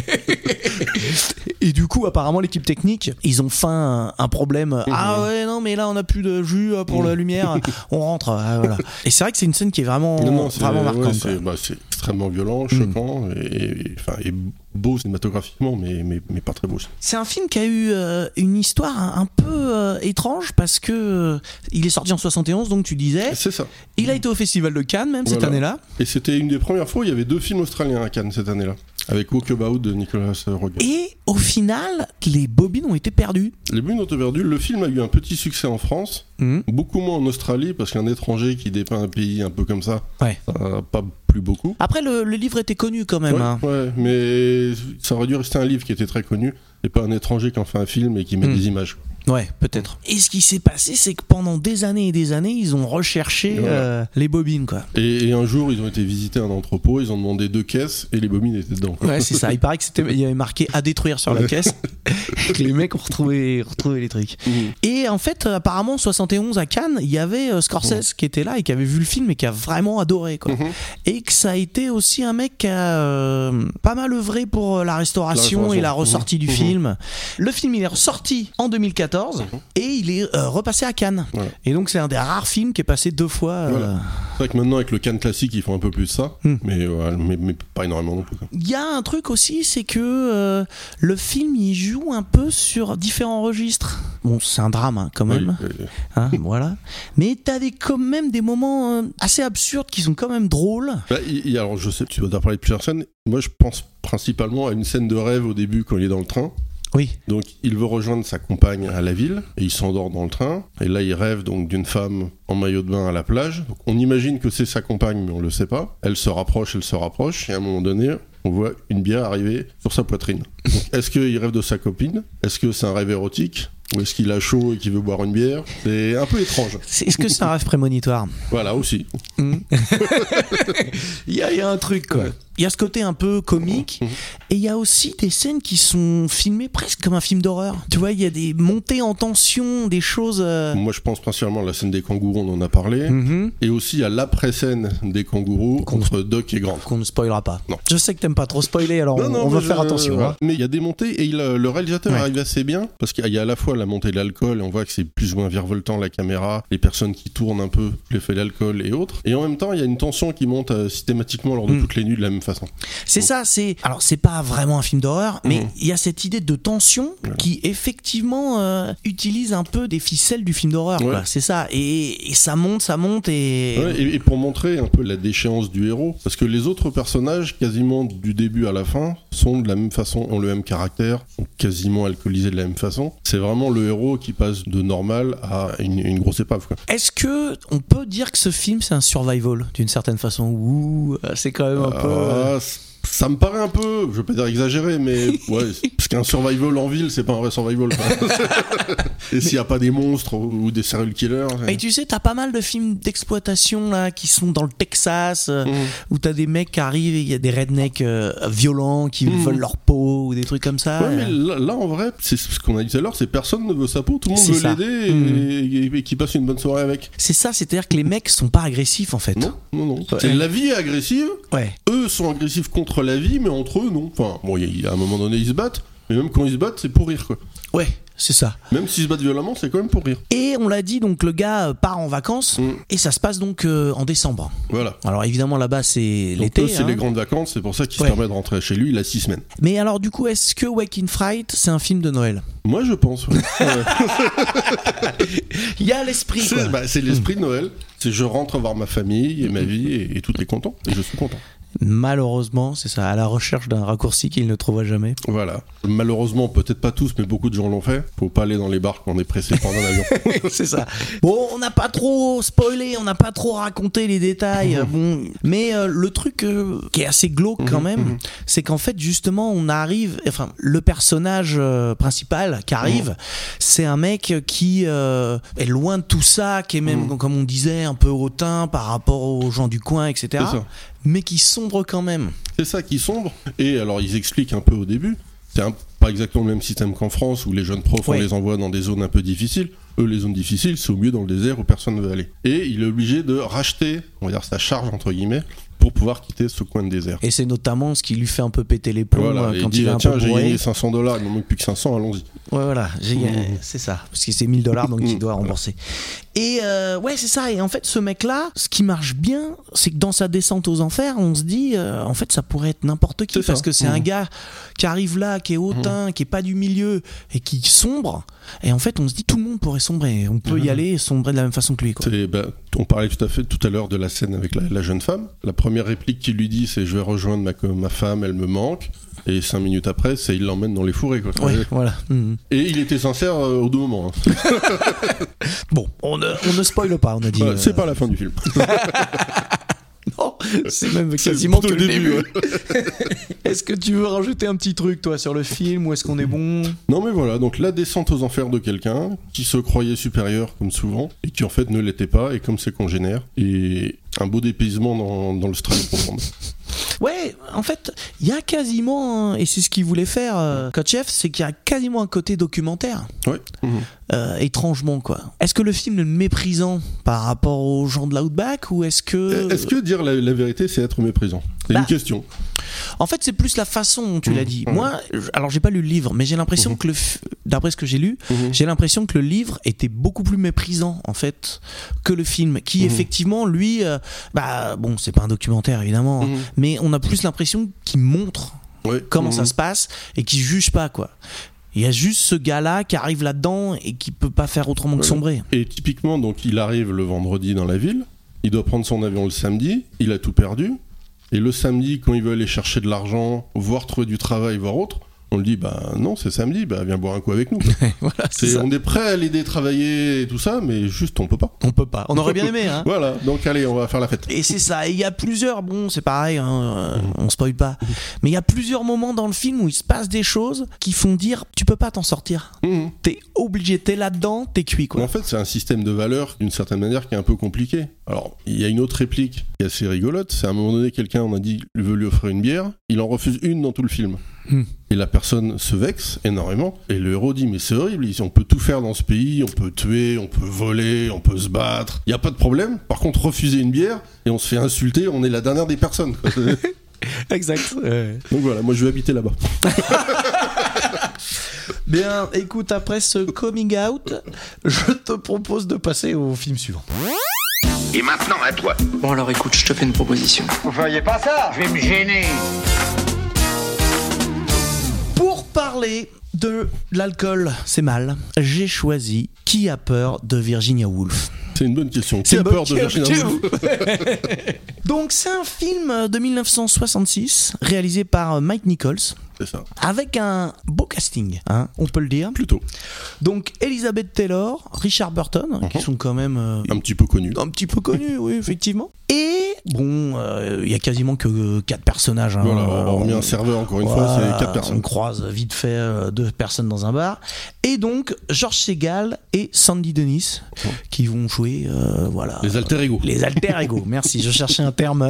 Et du coup apparemment l'équipe technique ils ont faim un problème mmh. ah ouais non mais là on a plus de jus pour mmh. la lumière on rentre ah, voilà. Et c'est vrai que c'est une scène qui est vraiment, non, non, c'est, vraiment marquante ouais, c'est, bah, c'est extrêmement violent choquant mmh. et, et, et beau cinématographiquement mais, mais, mais pas très beau. C'est un film qui a eu euh, une histoire un, un peu euh, étrange parce que euh, il est sorti en soixante et onze donc tu disais c'est ça. Il mmh. a été au festival de Cannes même voilà. cette année là et c'était une des premières fois où il y avait deux films australiens à Cannes cette année là Avec Walkabout de Nicolas Roeg. Et au final, les bobines ont été perdues. Les bobines ont été perdues. Le film a eu un petit succès en France, mmh. beaucoup moins en Australie, parce qu'un étranger qui dépeint un pays un peu comme ça, ouais. euh, pas plus beaucoup. Après, le, le livre était connu quand même. Ouais, hein. ouais, mais ça aurait dû rester un livre qui était très connu, et pas un étranger qui en fait un film et qui met mmh. des images. Ouais, peut-être. Et ce qui s'est passé, c'est que pendant des années et des années, ils ont recherché voilà. euh, les bobines, quoi. Et, et un jour, ils ont été visiter un entrepôt, ils ont demandé deux caisses et les bobines étaient dedans. Ouais, c'est ça. Il paraît que c'était, il y avait marqué à détruire sur ouais. la caisse. Et que les mecs ont retrouvé, retrouvé les trucs. Mmh. Et en fait, apparemment, en soixante et onze à Cannes, il y avait Scorsese mmh. qui était là et qui avait vu le film et qui a vraiment adoré, quoi. Mmh. Et que ça a été aussi un mec qui a euh, pas mal œuvré pour la restauration, la restauration. et la ressortie mmh. du mmh. film. Le film, il est ressorti en deux mille quatorze. Et il est euh, repassé à Cannes. Voilà. Et donc c'est un des rares films qui est passé deux fois. Euh... Voilà. C'est vrai que maintenant avec le Cannes classique ils font un peu plus de ça, mm. mais, ouais, mais, mais pas énormément non plus. Il y a un truc aussi, c'est que euh, le film il joue un peu sur différents registres. Bon, c'est un drame hein, quand même. Oui, oui. Hein, voilà. Mais t'as des, quand même des moments euh, assez absurdes qui sont quand même drôles. Bah, y, y, alors je sais, tu vas parler de plusieurs scènes. Moi je pense principalement à une scène de rêve au début quand il est dans le train. Oui. Donc il veut rejoindre sa compagne à la ville et il s'endort dans le train et là il rêve donc d'une femme en maillot de bain à la plage. Donc, on imagine que c'est sa compagne mais on le sait pas. Elle se rapproche, elle se rapproche et à un moment donné on voit une bière arriver sur sa poitrine. Donc, est-ce qu'il rêve de sa copine? Est-ce que c'est un rêve érotique? Ou est-ce qu'il a chaud et qu'il veut boire une bière? C'est un peu étrange. C'est, est-ce que c'est un rêve prémonitoire? Voilà, aussi. Mmh. il, y a, il y a un truc, quoi. Ouais. Il y a ce côté un peu comique, mmh. et il y a aussi des scènes qui sont filmées presque comme un film d'horreur. Tu vois, il y a des montées en tension, des choses... Euh... Moi, je pense principalement à la scène des kangourous, on en a parlé, mmh. et aussi à l'après-scène des kangourous qu'on entre Doc et Grant. Qu'on ne spoilera pas. Non. Je sais que t'aimes pas trop spoiler, alors non, on, non, on va je... faire attention. Ouais. Hein. Mais il y a des montées, et il, le réalisateur ouais. arrive assez bien, parce qu'il y a à la fois la montée de l'alcool, et on voit que c'est plus ou moins virevoltant la caméra, les personnes qui tournent un peu, l'effet de l'alcool et autres. Et en même temps, il y a une tension qui monte euh, systématiquement lors de mmh. toutes les nuits de la même façon. C'est donc. ça, c'est... Alors, c'est pas vraiment un film d'horreur, mais il mmh. y a cette idée de tension voilà. qui, effectivement, euh, utilise un peu des ficelles du film d'horreur. Ouais. Quoi. C'est ça. Et, et ça monte, ça monte et... Ouais, et... Et pour montrer un peu la déchéance du héros, parce que les autres personnages, quasiment du début à la fin, sont de la même façon, ont le même caractère, sont quasiment alcoolisés de la même façon. C'est vraiment le héros qui passe de normal à une, une grosse épave, quoi. Est-ce que on peut dire que ce film c'est un survival d'une certaine façon? Ouh, c'est quand même un euh, peu. Euh... Ça me paraît un peu, je vais pas dire exagéré, mais ouais, parce qu'un survival en ville, c'est pas un vrai survival. Et s'il y a pas des monstres ou, ou des serial killers. Mais tu sais, t'as pas mal de films d'exploitation là qui sont dans le Texas, euh, mmh. où t'as des mecs qui arrivent, il y a des rednecks euh, violents qui mmh. veulent leur peau ou des trucs comme ça. Ouais, euh... mais là, là en vrai, c'est ce qu'on a dit tout à l'heure, c'est personne ne veut sa peau, tout le monde c'est veut ça. l'aider mmh. et, et, et qui passe une bonne soirée avec. C'est ça, c'est-à-dire que les mecs sont pas agressifs en fait. Non, non, non. Ouais. C'est, la vie est agressive. Ouais. Eux sont agressifs contre la vie, mais entre eux non. Enfin, bon, y a, y a, à un moment donné ils se battent, mais même quand ils se battent, c'est pour rire, quoi. Ouais. C'est ça. Même s'ils se battent violemment, c'est quand même pour rire. Et on l'a dit, donc le gars part en vacances mm. et ça se passe donc euh, en décembre. Voilà. Alors évidemment là-bas c'est donc l'été. Eux, c'est hein. les grandes vacances, c'est pour ça qu'il ouais. se permet de rentrer chez lui. Il a six semaines. Mais alors du coup, est-ce que Wake in Fright c'est un film de Noël? Moi je pense. Ouais. Il y a l'esprit. C'est, quoi. Bah, c'est l'esprit mm. de Noël. C'est je rentre voir ma famille et ma vie et, et tout est content et je suis content. Malheureusement, c'est ça, à la recherche d'un raccourci qu'il ne trouvera jamais. Voilà. Malheureusement, peut-être pas tous, mais beaucoup de gens l'ont fait. Faut pas aller dans les bars quand on est pressé par un avion. C'est ça. Bon, on n'a pas trop spoilé, on n'a pas trop raconté les détails. Mmh. Bon, mais euh, le truc euh, qui est assez glauque mmh, quand même, mmh. c'est qu'en fait, justement, on arrive. Enfin, le personnage euh, principal qui arrive, mmh. c'est un mec qui euh, est loin de tout ça, qui est même, mmh. comme on disait, un peu hautain par rapport aux gens du coin, et cetera. C'est ça. Mais qui sombre quand même. C'est ça, qui sombre. Et alors, ils expliquent un peu au début. C'est un, pas exactement le même système qu'en France, où les jeunes profs, ouais. on les envoie dans des zones un peu difficiles. Eux, les zones difficiles, c'est au milieu dans le désert où personne ne veut aller. Et il est obligé de racheter, on va dire sa charge, entre guillemets, pour pouvoir quitter ce coin de désert. Et c'est notamment ce qui lui fait un peu péter les plombs voilà, quand il, il est un tiens, peu bourré. Tiens, j'ai gagné cinq cents dollars, il ne manque plus que cinq cents, allons-y. Ouais, voilà, j'ai... Mmh. c'est ça. Parce que c'est mille dollars, donc il doit rembourser. Et euh, ouais, c'est ça. Et en fait, ce mec-là, ce qui marche bien, c'est que dans sa descente aux enfers, on se dit, euh, en fait, ça pourrait être n'importe qui. C'est parce ça. que c'est mmh. un gars qui arrive là, qui est hautain, mmh. qui n'est pas du milieu et qui sombre. Et en fait, on se dit tout le monde pourrait sombrer. On peut mmh. y aller et sombrer de la même façon que lui. Quoi. C'est, bah, on parlait tout à fait tout à l'heure de la scène avec la, la jeune femme. La première réplique qu'il lui dit, c'est je vais rejoindre ma, ma femme, elle me manque. Et cinq minutes après, c'est il l'emmène dans les fourrés. Quoi. Ouais, voilà. Mmh. Et il était sincère euh, au deux moments. Hein. Bon, on ne, on ne spoile pas, on a dit. Bah, euh... C'est pas la fin du film. Non, c'est même quasiment c'est que le début. début. Ouais. Est-ce que tu veux rajouter un petit truc, toi, sur le film, ou est-ce qu'on est bon ? Non, mais voilà, donc la descente aux enfers de quelqu'un qui se croyait supérieur, comme souvent, et qui en fait ne l'était pas, et comme ses congénères, et un beau dépaysement dans, dans le stress profond. Ouais, en fait, il y a quasiment, et c'est ce qu'il voulait faire, euh, Kotcheff, c'est qu'il y a quasiment un côté documentaire. Ouais. Mmh. Euh, étrangement, quoi. Est-ce que le film est méprisant par rapport aux gens de l'Outback, ou est-ce que... Est-ce que dire la, la vérité, c'est être méprisant ? C'est bah, une question. En fait, c'est plus la façon dont tu mmh. l'as dit. Mmh. Moi, alors j'ai pas lu le livre, mais j'ai l'impression mmh. que, le, d'après ce que j'ai lu, mmh. j'ai l'impression que le livre était beaucoup plus méprisant, en fait, que le film, qui mmh. effectivement, lui, euh, bah, bon, c'est pas un documentaire, évidemment, mmh. mais on a plus l'impression qu'il montre ouais. comment mmh. ça se passe et qu'il juge pas, quoi. Il y a juste ce gars-là qui arrive là-dedans et qui peut pas faire autrement que sombrer. Et typiquement, donc, il arrive le vendredi dans la ville, il doit prendre son avion le samedi, il a tout perdu, et le samedi, quand il veut aller chercher de l'argent, voire trouver du travail, voire autre, on lui dit, bah non, c'est samedi, bah viens boire un coup avec nous. Voilà, c'est c'est, on est prêt à l'aider travailler et tout ça, mais juste, on peut pas. On peut pas. On aurait bien aimé, hein. Voilà, donc allez, on va faire la fête. Et c'est ça, et il y a plusieurs, bon, c'est pareil, hein, mmh. on spoil pas, mmh. mais il y a plusieurs moments dans le film où il se passe des choses qui font dire, tu peux pas t'en sortir. Mmh. T'es obligé, t'es là-dedans, t'es cuit, quoi. En fait, c'est un système de valeurs, d'une certaine manière, qui est un peu compliqué. Alors, il y a une autre réplique qui est assez rigolote, c'est à un moment donné, quelqu'un, on a dit, il veut lui offrir une bière, il en refuse une dans tout le film. Mmh. Et la personne se vexe énormément. Et le héros dit, mais c'est horrible, on peut tout faire dans ce pays, on peut tuer, on peut voler, on peut se battre, il n'y a pas de problème. Par contre, refuser une bière, et on se fait insulter, on est la dernière des personnes. Exact. Ouais. Donc voilà, moi je vais habiter là-bas. Bien, écoute, après ce coming out, je te propose de passer au film suivant. Et maintenant, à toi. Bon alors écoute, je te fais une proposition. Vous voyez pas ça ? Je vais me gêner. Pour parler de l'alcool, c'est mal, j'ai choisi Qui a peur de Virginia Woolf. C'est une bonne question. Qui a peur de Virginia Woolf? Donc c'est un film de mille neuf cent soixante-six réalisé par Mike Nichols. C'est ça. Avec un beau casting, hein, on peut le dire. Plutôt. Donc Elizabeth Taylor, Richard Burton, uh-huh. qui sont quand même euh, un petit peu connus. Un petit peu connus, oui, effectivement. Et bon, il euh, y a quasiment que quatre personnages. Hein, voilà, on remet un serveur encore une voilà, fois, c'est quatre personnes. On croise vite fait euh, deux personnes dans un bar. Et donc George Segal et Sandy Dennis uh-huh. qui vont jouer, euh, voilà. Les alter ego. Les alter ego. Merci, je cherchais un terme,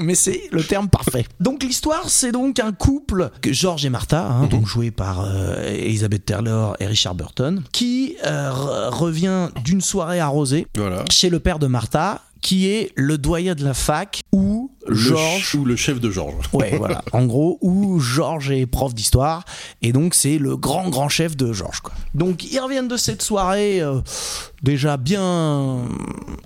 mais c'est le terme parfait. Donc l'histoire, c'est donc un couple. Que George et Martha, hein, mm-hmm. donc joués par euh, Elizabeth Taylor et Richard Burton, qui euh, r- revient d'une soirée arrosée voilà. chez le père de Martha, qui est le doyen de la fac, où George... Ou le chef de George. Ouais, voilà. En gros, où George est prof d'histoire, et donc c'est le grand, grand chef de George, quoi. Donc ils reviennent de cette soirée euh, déjà bien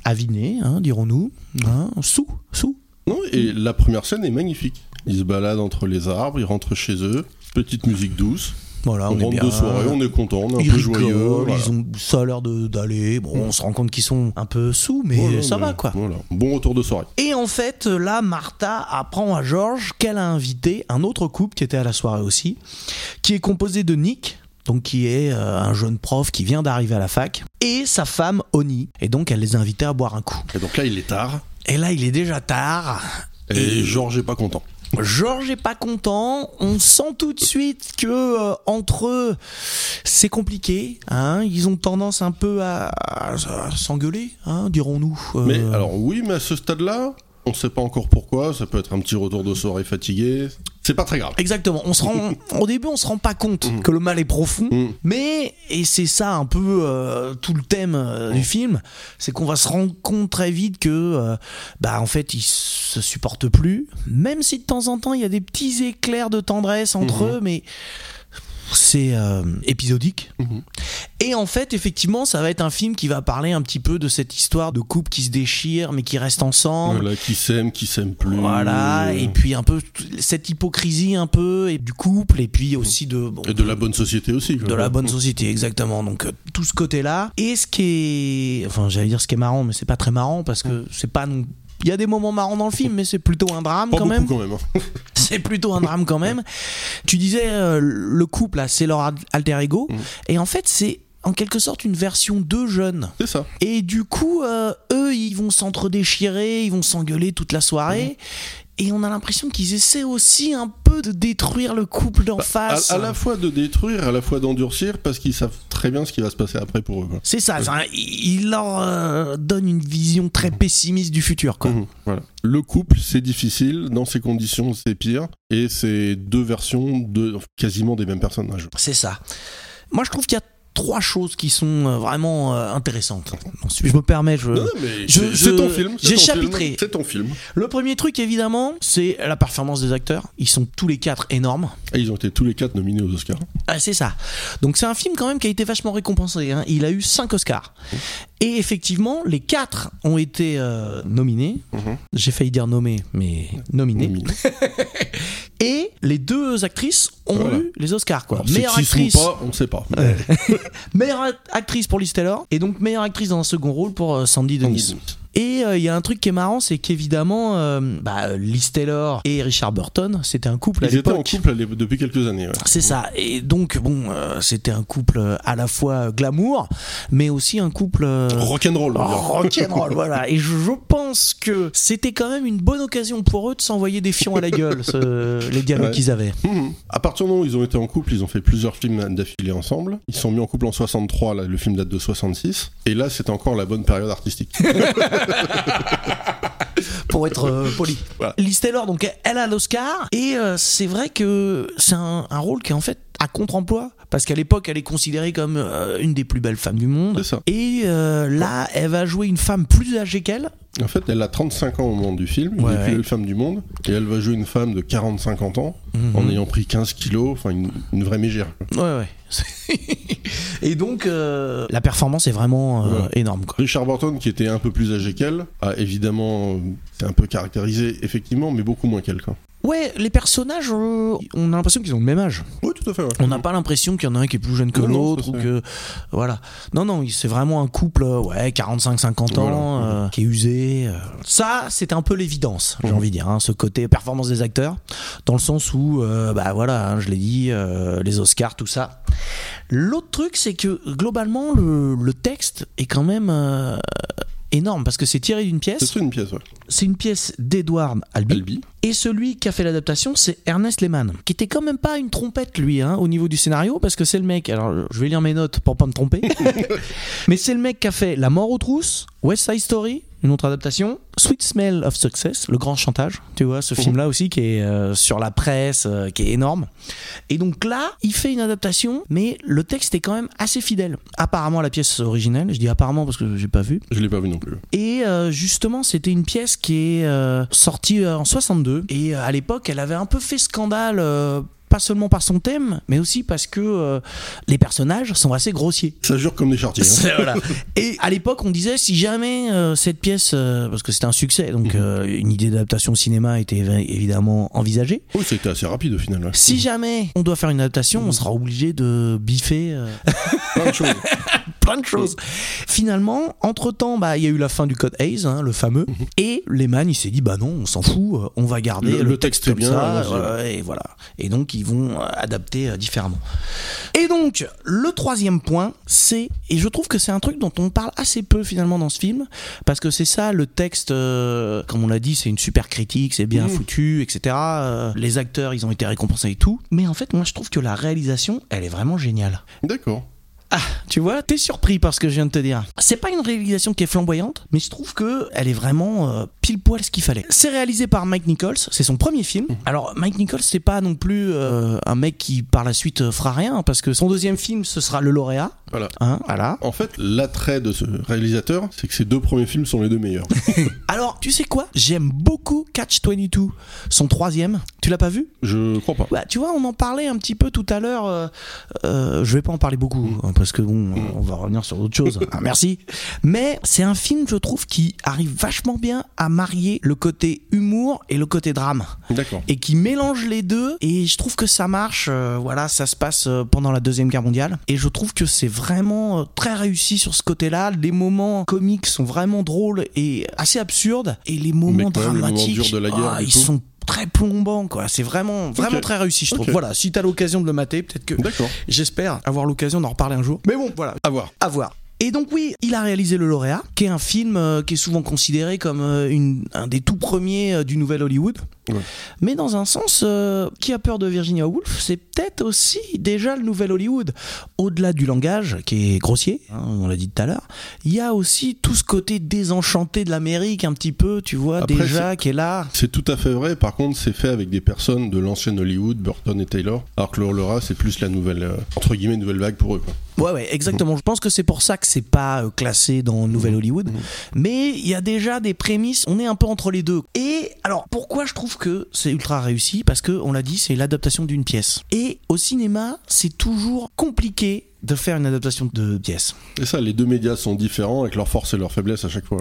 avinés, hein, dirons-nous, hein, sous, sous. Non, et la première scène est magnifique. Ils se baladent entre les arbres, ils rentrent chez eux, petite musique douce. Voilà, on, on rentre bien, de soirée, on est content, on est un peu joyeux. Voilà. Ils ont ça a l'air de, d'aller. Bon, on se rend compte qu'ils sont un peu sous, mais voilà, ça mais va quoi. Voilà. Bon retour de soirée. Et en fait, là, Martha apprend à George qu'elle a invité un autre couple qui était à la soirée aussi, qui est composé de Nick, donc qui est euh, un jeune prof qui vient d'arriver à la fac, et sa femme Oni. Et donc, elle les a invités à boire un coup. Et donc là, il est tard. Et là, il est déjà tard. Et, et... George est pas content. George est pas content, on sent tout de suite que euh, entre eux c'est compliqué, hein, ils ont tendance un peu à, à, à s'engueuler, hein, dirons-nous. Euh... Mais alors oui, mais à ce stade-là, on sait pas encore pourquoi, ça peut être un petit retour de soirée fatigué, c'est pas très grave. Exactement, on se rend, au début on se rend pas compte mmh. que le mal est profond, mmh. mais, et c'est ça un peu euh, tout le thème euh, mmh. du film, c'est qu'on va se rendre compte très vite que, euh, bah en fait ils se supportent plus, même si de temps en temps il y a des petits éclairs de tendresse entre mmh. eux, mais... c'est euh, épisodique. Mmh. Et en fait, effectivement, ça va être un film qui va parler un petit peu de cette histoire de couple qui se déchire mais qui reste ensemble. Voilà, qui s'aime, qui s'aime plus. Voilà, et puis un peu cette hypocrisie un peu et du couple et puis aussi de... Bon, et de la bonne société aussi. De la bonne société, exactement. Donc euh, tout ce côté-là. Et ce qui est... Enfin, j'allais dire ce qui est marrant, mais c'est pas très marrant parce que c'est pas... Non... Il y a des moments marrants dans le film, mais c'est plutôt un drame quand même. quand même. Hein. C'est plutôt un drame quand même. Tu disais, euh, le couple, là, c'est leur alter ego. Mmh. Et en fait, c'est en quelque sorte une version de jeune. C'est ça. Et du coup, euh, eux, ils vont s'entre-déchirer, ils vont s'engueuler toute la soirée. Mmh. Et on a l'impression qu'ils essaient aussi un peu de détruire le couple d'en bah, face. À, à la fois de détruire, à la fois d'endurcir, parce qu'ils savent très bien ce qui va se passer après pour eux. Quoi. C'est ça, ouais. ça ils il leur euh, donnent une vision très pessimiste du futur. Quoi. Mmh, voilà. Le couple, c'est difficile, dans ces conditions, c'est pire. Et c'est deux versions de quasiment des mêmes personnages. C'est ça. Moi, je trouve qu'il y a trois choses qui sont vraiment intéressantes. Non, si je me permets, je, non, non, mais je, c'est, je c'est ton film. C'est j'ai ton chapitré. Film, c'est ton film. Le premier truc, évidemment, c'est la performance des acteurs. Ils sont tous les quatre énormes. Et ils ont été tous les quatre nominés aux Oscars. Ah, c'est ça. Donc c'est un film quand même qui a été vachement récompensé. Hein. Il a eu cinq Oscars. Mmh. Et effectivement, les quatre ont été euh, nominés. Mmh. J'ai failli dire nommés, mais nominés. Nominés. Et les deux actrices ont voilà. eu les Oscars, quoi. Alors, meilleure actrice, pas, on sait pas. Ouais. Meilleure actrice pour Liz Taylor et donc meilleure actrice dans un second rôle pour euh, Sandy Dennis. Et il euh, y a un truc qui est marrant, c'est qu'évidemment, euh, bah, Liz Taylor et Richard Burton, c'était un couple. Ils à l'époque. Ils étaient en couple depuis quelques années. Ouais. C'est ouais. ça. Et donc bon, euh, c'était un couple à la fois glamour, mais aussi un couple euh... rock'n'roll. Oh, rock'n'roll, voilà. Et je, je pense que c'était quand même une bonne occasion pour eux de s'envoyer des fions à la gueule, ce, les dialogues ouais. qu'ils avaient. Mmh. À partir du moment où ils ont été en couple, ils ont fait plusieurs films d'affilée ensemble. Ils sont mis en couple en soixante-trois, là, le film date de soixante-six. Et là, c'est encore la bonne période artistique. Pour être euh, poli. Voilà. Liz Taylor, donc, elle a l'Oscar. Et euh, c'est vrai que c'est un, un rôle qui est en fait à contre-emploi. Parce qu'à l'époque, elle est considérée comme euh, une des plus belles femmes du monde. C'est ça. Et euh, là, ouais. elle va jouer une femme plus âgée qu'elle. En fait, elle a trente-cinq ans au moment du film, une ouais, des ouais. plus belles femmes du monde. Et elle va jouer une femme de quarante à cinquante ans, mmh. en ayant pris quinze kilos, enfin une, une vraie mégère. Ouais, ouais. Et donc, euh, la performance est vraiment euh, ouais. énorme. Quoi. Richard Burton, qui était un peu plus âgé qu'elle, a évidemment, euh, c'est un peu caractérisé, effectivement, mais beaucoup moins qu'elle, quoi. Ouais, les personnages, euh, on a l'impression qu'ils ont le même âge. Oui, tout à fait. Ouais. On n'a pas l'impression qu'il y en a un qui est plus jeune que non, l'autre ou que voilà. Non, non, c'est vraiment un couple, ouais, quarante-cinq à cinquante voilà, ans, voilà. Euh, qui est usé. Euh. Ça, c'est un peu l'évidence, j'ai mmh. envie de dire, hein, ce côté performance des acteurs, dans le sens où, euh, bah voilà, hein, je l'ai dit, euh, les Oscars, tout ça. L'autre truc, c'est que globalement, le, le texte est quand même. Euh, énorme parce que c'est tiré d'une pièce. C'est une pièce, ouais. C'est une pièce d'Edouard Albee. Albee. Et celui qui a fait l'adaptation, c'est Ernest Lehman, qui était quand même pas une trompette lui, hein, au niveau du scénario, parce que c'est le mec. Alors, je vais lire mes notes pour pas me tromper. Mais c'est le mec qui a fait La mort aux trousses, West Side Story, une autre adaptation, Sweet Smell of Success, Le grand chantage. Tu vois, ce mmh. film-là aussi qui est euh, sur la presse, euh, qui est énorme. Et donc là, il fait une adaptation, mais le texte est quand même assez fidèle. Apparemment, la pièce originelle. Je dis apparemment parce que j'ai pas vu. Je l'ai pas vu non plus. Et euh, justement, c'était une pièce qui est euh, sortie euh, en soixante-deux. Et euh, à l'époque, elle avait un peu fait scandale. Euh, Pas seulement par son thème, mais aussi parce que euh, les personnages sont assez grossiers. Ça jure comme des chartiers. Hein. Voilà. Et à l'époque, on disait si jamais euh, cette pièce, euh, parce que c'était un succès, donc mmh. euh, une idée d'adaptation au cinéma était évidemment envisagée. Oui, c'était assez rapide au final. Hein. Si mmh. jamais on doit faire une adaptation, mmh. on sera obligé de biffer euh... plein de choses. plein de choses. Finalement, entre-temps, bah, y a eu la fin du Code Hays, hein, le fameux, mmh. et Lehman, il s'est dit bah non, on s'en fout, on va garder le, le, le texte, texte bien, ça, voilà, et voilà. Et donc, ils vont adapter différemment. Et donc, le troisième point, c'est, et je trouve que c'est un truc dont on parle assez peu finalement dans ce film, parce que c'est ça, le texte, euh, comme on l'a dit, c'est une super critique, c'est bien mmh. foutu, et cetera. Euh, les acteurs, ils ont été récompensés et tout. Mais en fait, moi, je trouve que la réalisation, elle est vraiment géniale. D'accord. Ah, tu vois, t'es surpris par ce que je viens de te dire. C'est pas une réalisation qui est flamboyante, mais je trouve qu'elle est vraiment euh, pile poil ce qu'il fallait. C'est réalisé par Mike Nichols, c'est son premier film. Alors Mike Nichols, c'est pas non plus euh, un mec qui par la suite euh, fera rien, parce que son deuxième film, ce sera Le Lauréat. Voilà. Hein, voilà. En fait, l'attrait de ce réalisateur, c'est que ses deux premiers films sont les deux meilleurs. Alors, tu sais quoi ? J'aime beaucoup Catch vingt-deux, son troisième. Tu l'as pas vu ? Je crois pas. Bah, tu vois, on en parlait un petit peu tout à l'heure. Euh, euh, je vais pas en parler beaucoup, hein, parce que bon, euh, on va revenir sur d'autres choses. Ah, merci. Mais c'est un film, je trouve, qui arrive vachement bien à marier le côté humour et le côté drame. D'accord. Et qui mélange les deux. Et je trouve que ça marche. Euh, voilà, ça se passe pendant la Deuxième Guerre mondiale. Et je trouve que c'est vraiment très réussi sur ce côté-là. Les moments comiques sont vraiment drôles et assez absurdes. Et les moments dramatiques, le moment dur de la guerre, ah, ils tout. sont très plombant, quoi. C'est vraiment, vraiment okay. très réussi, je trouve. Okay. Voilà, si t'as l'occasion de le mater, peut-être que... D'accord. J'espère avoir l'occasion d'en reparler un jour. Mais bon, voilà. À voir. À voir. Et donc oui, il a réalisé Le Lauréat, qui est un film euh, qui est souvent considéré comme euh, une, un des tout premiers euh, du nouvel Hollywood. Ouais. Mais dans un sens, euh, Qui a peur de Virginia Woolf, c'est peut-être aussi déjà le nouvel Hollywood. Au-delà du langage, qui est grossier, hein, on l'a dit tout à l'heure, il y a aussi tout ce côté désenchanté de l'Amérique, un petit peu, tu vois, après, déjà, qui est là. C'est tout à fait vrai, par contre, c'est fait avec des personnes de l'ancien Hollywood, Burton et Taylor, alors que Le Lauréat, c'est plus la nouvelle, euh, entre guillemets, nouvelle vague pour eux, quoi. Ouais, ouais, exactement. Mmh. Je pense que c'est pour ça que c'est pas classé dans Nouvel Hollywood. Mmh. Mais il y a déjà des prémices. On est un peu entre les deux. Et alors, pourquoi je trouve que c'est ultra réussi ? Parce que, on l'a dit, c'est l'adaptation d'une pièce. Et au cinéma, c'est toujours compliqué de faire une adaptation de pièce. Et ça, les deux médias sont différents avec leurs forces et leurs faiblesses à chaque fois.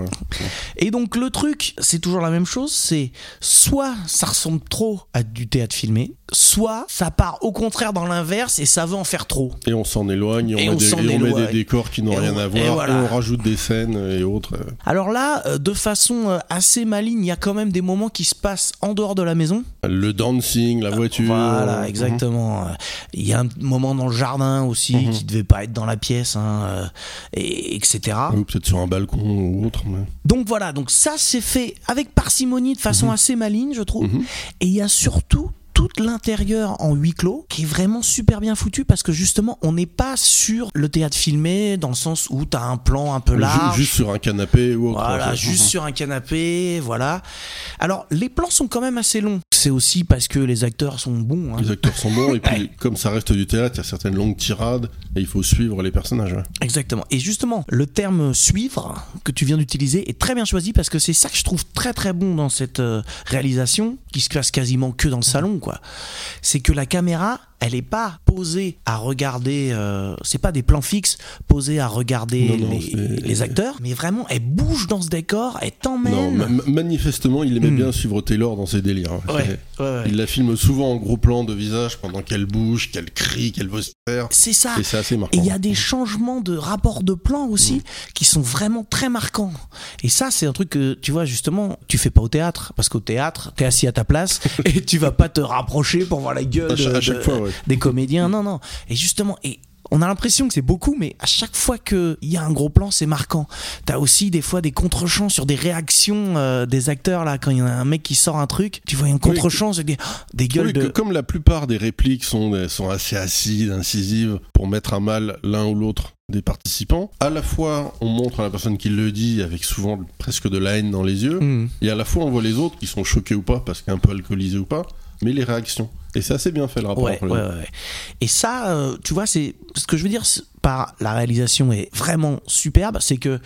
Et donc le truc, c'est toujours la même chose, c'est soit ça ressemble trop à du théâtre filmé, soit ça part au contraire dans l'inverse et ça veut en faire trop. Et on s'en éloigne, et on, et met, on, des, et on met des décors qui n'ont et rien on, à voir, et, voilà. et on rajoute des scènes et autres. Alors là, de façon assez maligne, il y a quand même des moments qui se passent en dehors de la maison. Le dancing, la voiture. Voilà, exactement. Il mmh. y a un moment dans le jardin aussi mmh. qui devait pas être dans la pièce, hein, euh, et, etc. Ou peut-être sur un balcon ou autre. Mais... Donc voilà, donc ça c'est fait avec parcimonie, de façon mmh. assez maligne, je trouve. Mmh. Et il y a surtout tout l'intérieur en huis clos qui est vraiment super bien foutu, parce que justement on n'est pas sur le théâtre filmé dans le sens où t'as un plan un peu large juste sur un canapé ou autre, voilà, juste sur un canapé, voilà. Alors les plans sont quand même assez longs, c'est aussi parce que les acteurs sont bons, hein. Les acteurs sont bons et puis ouais. comme ça reste du théâtre, il y a certaines longues tirades et il faut suivre les personnages, ouais. Exactement, et justement le terme suivre que tu viens d'utiliser est très bien choisi, parce que c'est ça que je trouve très très bon dans cette réalisation qui se passe quasiment que dans le salon, quoi. C'est que la caméra, elle est pas posée à regarder, euh, c'est pas des plans fixes posés à regarder non, non, les, les acteurs, mais vraiment elle bouge dans ce décor, elle t'emmène. Non, ma- manifestement il aimait mm. bien suivre Taylor dans ses délires, ouais, ouais, ouais. Il la filme souvent en gros plan de visage pendant qu'elle bouge, qu'elle crie, qu'elle vocifère, c'est ça, et c'est assez marquant. Et il y a des changements de rapport de plan aussi mm. qui sont vraiment très marquants, et ça c'est un truc que tu vois justement tu fais pas au théâtre, parce qu'au théâtre t'es assis à ta place et tu vas pas te rapprocher pour voir la gueule à chaque, de, à chaque fois, ouais. des comédiens, non, non. Et justement, et on a l'impression que c'est beaucoup, mais à chaque fois qu'il y a un gros plan, c'est marquant. T'as aussi des fois des contre-champs sur des réactions euh, des acteurs, là, quand il y a un mec qui sort un truc, tu vois un contre-champ, oui, des, des gueules oui, de... Que comme la plupart des répliques sont, sont assez acides, incisives, pour mettre à mal l'un ou l'autre des participants, à la fois on montre à la personne qui le dit avec souvent presque de la haine dans les yeux, mmh. et à la fois on voit les autres qui sont choqués ou pas, parce qu'un peu alcoolisés ou pas, mais les réactions. Et c'est assez bien fait le rapport. Ouais, ouais, ouais, ouais. Et ça, euh, tu vois, c'est ce que je veux dire par la réalisation est vraiment superbe, c'est que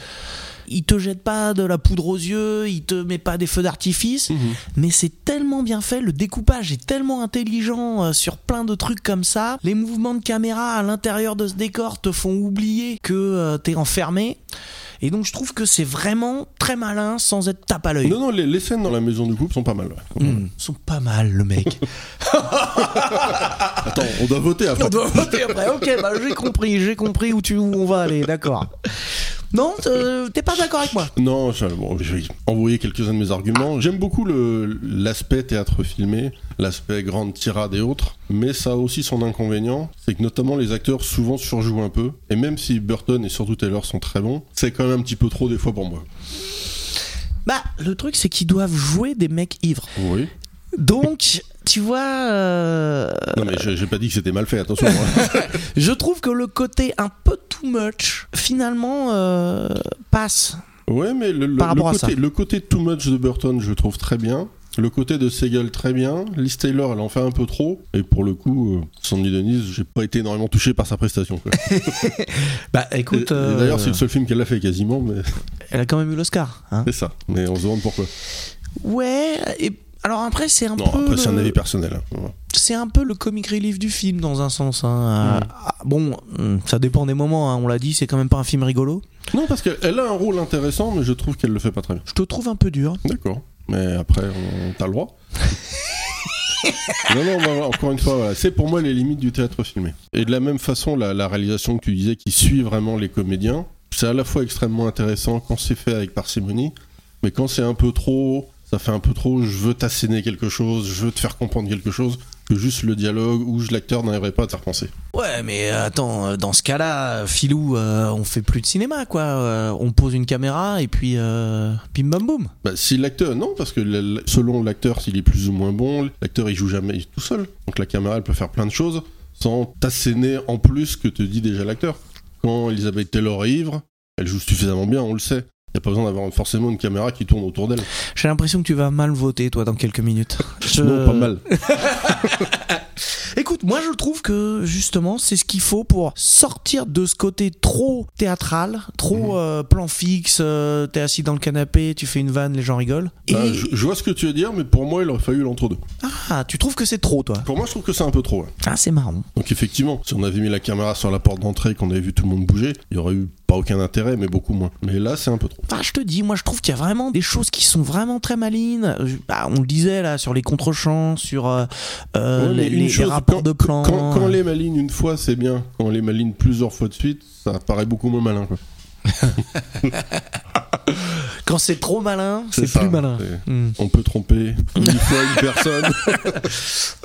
il te jette pas de la poudre aux yeux, il te met pas des feux d'artifice, mmh. mais c'est tellement bien fait, le découpage est tellement intelligent euh, sur plein de trucs comme ça, les mouvements de caméra à l'intérieur de ce décor te font oublier que euh, t'es enfermé, et donc je trouve que c'est vraiment très malin sans être tape à l'œil. Non, non, les, les scènes dans la maison du couple sont pas mal. Ouais. Mmh, sont pas mal, le mec. Attends, on doit voter après. On doit voter après, ok, bah j'ai compris, j'ai compris où, tu, où on va aller, d'accord. Non, euh, t'es pas d'accord avec moi ? Non, je, bon, je vais envoyer quelques-uns de mes arguments. J'aime beaucoup le, l'aspect théâtre filmé, l'aspect grande tirade et autres, mais ça a aussi son inconvénient, c'est que notamment les acteurs souvent surjouent un peu, et même si Burton et surtout Taylor sont très bons, c'est quand même un petit peu trop des fois pour moi. Bah, le truc c'est qu'ils doivent jouer des mecs ivres. Oui. Donc, tu vois... Euh... Non mais je, j'ai pas dit que c'était mal fait, attention. Je trouve que le côté un peu too much, finalement, euh, passe. Ouais, mais le, le, le, côté, le côté too much de Burton, je le trouve très bien. Le côté de Segal, très bien. Liz Taylor, elle en fait un peu trop. Et pour le coup, euh, Sandy Dennis, j'ai pas été énormément touché par sa prestation, quoi. Bah écoute. Et, euh... et d'ailleurs, c'est le seul film qu'elle a fait quasiment. Mais... Elle a quand même eu l'Oscar. Hein, c'est ça. Mais on se demande pourquoi. Ouais. Et alors après, c'est un non, peu. Non, après, le... c'est un avis personnel. Hein. Ouais. C'est un peu le comic relief du film, dans un sens. Hein. Mmh. Ah, bon, ça dépend des moments, hein. On l'a dit, c'est quand même pas un film rigolo. Non, parce qu'elle a un rôle intéressant, mais je trouve qu'elle le fait pas très bien. Je te trouve un peu dur. D'accord. Mais après, on, t'as le droit. Non, non, bah, encore une fois, voilà. C'est pour moi les limites du théâtre filmé. Et de la même façon, la, la réalisation que tu disais qui suit vraiment les comédiens, c'est à la fois extrêmement intéressant quand c'est fait avec parcimonie, mais quand c'est un peu trop, ça fait un peu trop, je veux t'asséner quelque chose, je veux te faire comprendre quelque chose, que juste le dialogue ou l'acteur n'arriverait pas à te faire penser. Ouais, mais attends, dans ce cas-là, Filou, euh, on fait plus de cinéma, quoi. Euh, on pose une caméra et puis euh, bim bam boum. Bah, si l'acteur, non, parce que le, selon l'acteur, s'il est plus ou moins bon, l'acteur il joue jamais tout seul. Donc la caméra elle peut faire plein de choses sans t'asséner en plus que te dit déjà l'acteur. Quand Elizabeth Taylor est ivre, elle joue suffisamment bien, on le sait. Il n'y a pas besoin d'avoir forcément une caméra qui tourne autour d'elle. J'ai l'impression que tu vas mal voter, toi, dans quelques minutes. Je... Non, pas mal. Écoute, moi, je trouve que, justement, c'est ce qu'il faut pour sortir de ce côté trop théâtral, trop mmh. euh, plan fixe, euh, t'es assis dans le canapé, tu fais une vanne, les gens rigolent. Et... Bah, je, je vois ce que tu veux dire, mais pour moi, il aurait fallu l'entre-deux. Ah, tu trouves que c'est trop, toi? Pour moi, je trouve que c'est un peu trop. Ouais. Ah, c'est marrant. Donc, effectivement, si on avait mis la caméra sur la porte d'entrée, qu'on avait vu tout le monde bouger, il y aurait eu... aucun intérêt, mais beaucoup moins. Mais là, c'est un peu trop. Ah, je te dis, moi, je trouve qu'il y a vraiment des choses qui sont vraiment très malines. Bah, on le disait, là, sur les contre-champs, sur euh, ouais, les, les chose, rapports quand, de plans. Quand, quand les malines une fois, c'est bien. Quand les malines plusieurs fois de suite, ça paraît beaucoup moins malin, quoi. Quand c'est trop malin, c'est, c'est ça, plus malin. C'est... Mm. On peut tromper une fois une personne.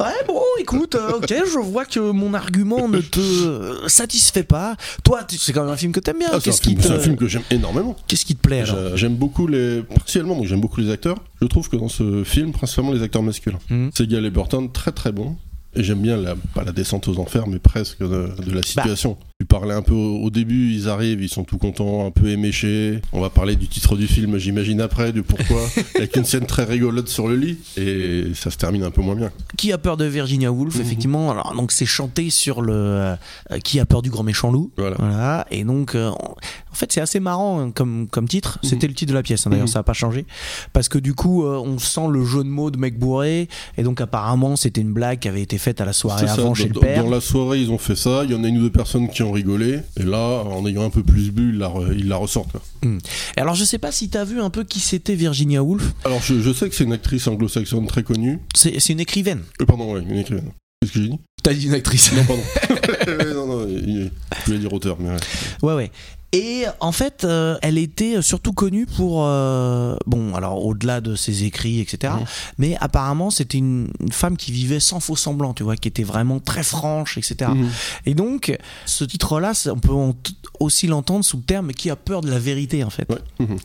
Ouais, bon, écoute, euh, ok, je vois que mon argument ne te satisfait pas. Toi, t- c'est quand même un film que t'aimes bien. Ah, c'est, un film, te... c'est un film que j'aime énormément. Qu'est-ce qui te plaît alors? J'ai, J'aime beaucoup les. Partiellement, donc j'aime beaucoup les acteurs. Je trouve que dans ce film, principalement les acteurs masculins. Mm. Segal et Burton, très très bons. Et j'aime bien, la, pas la descente aux enfers, mais presque de, de la situation. Bah. Tu parlais un peu au, au début, ils arrivent, ils sont tout contents, un peu éméchés. On va parler du titre du film, j'imagine, après, du pourquoi. Avec une scène très rigolote sur le lit, et ça se termine un peu moins bien. Qui a peur de Virginia Woolf, mm-hmm. effectivement. Alors, donc, c'est chanté sur le euh, Qui a peur du grand méchant loup. Voilà. voilà. Et donc, euh, en fait, c'est assez marrant hein, comme, comme titre. C'était mm-hmm. le titre de la pièce, hein, d'ailleurs, mm-hmm. ça n'a pas changé. Parce que du coup, euh, on sent le jeu de mots de mec bourré, et donc, apparemment, c'était une blague qui avait été faite à la soirée c'est avant ça, chez dans, le père. Dans la soirée, ils ont fait ça. Il y en a une ou deux personnes qui ont rigolé. Et là, en ayant un peu plus bu, ils la, re, ils la ressortent. Mmh. Et alors, je sais pas si t'as vu un peu qui c'était Virginia Woolf. Alors, je, je sais que c'est une actrice anglo-saxonne très connue. C'est, c'est une écrivaine. Euh, pardon, ouais, une écrivaine. Qu'est-ce que j'ai dit? T'as dit une actrice. Non, pardon. non, non, je voulais dire auteur. Mais ouais. ouais, ouais. Et en fait, euh, elle était surtout connue pour, euh, bon, alors au-delà de ses écrits, et cetera. Mmh. Mais apparemment, c'était une, une femme qui vivait sans faux semblants, tu vois, qui était vraiment très franche, et cetera. Mmh. Et donc, ce titre-là, on peut en t- aussi l'entendre sous le terme qui a peur de la vérité, en fait. Ouais. Mmh.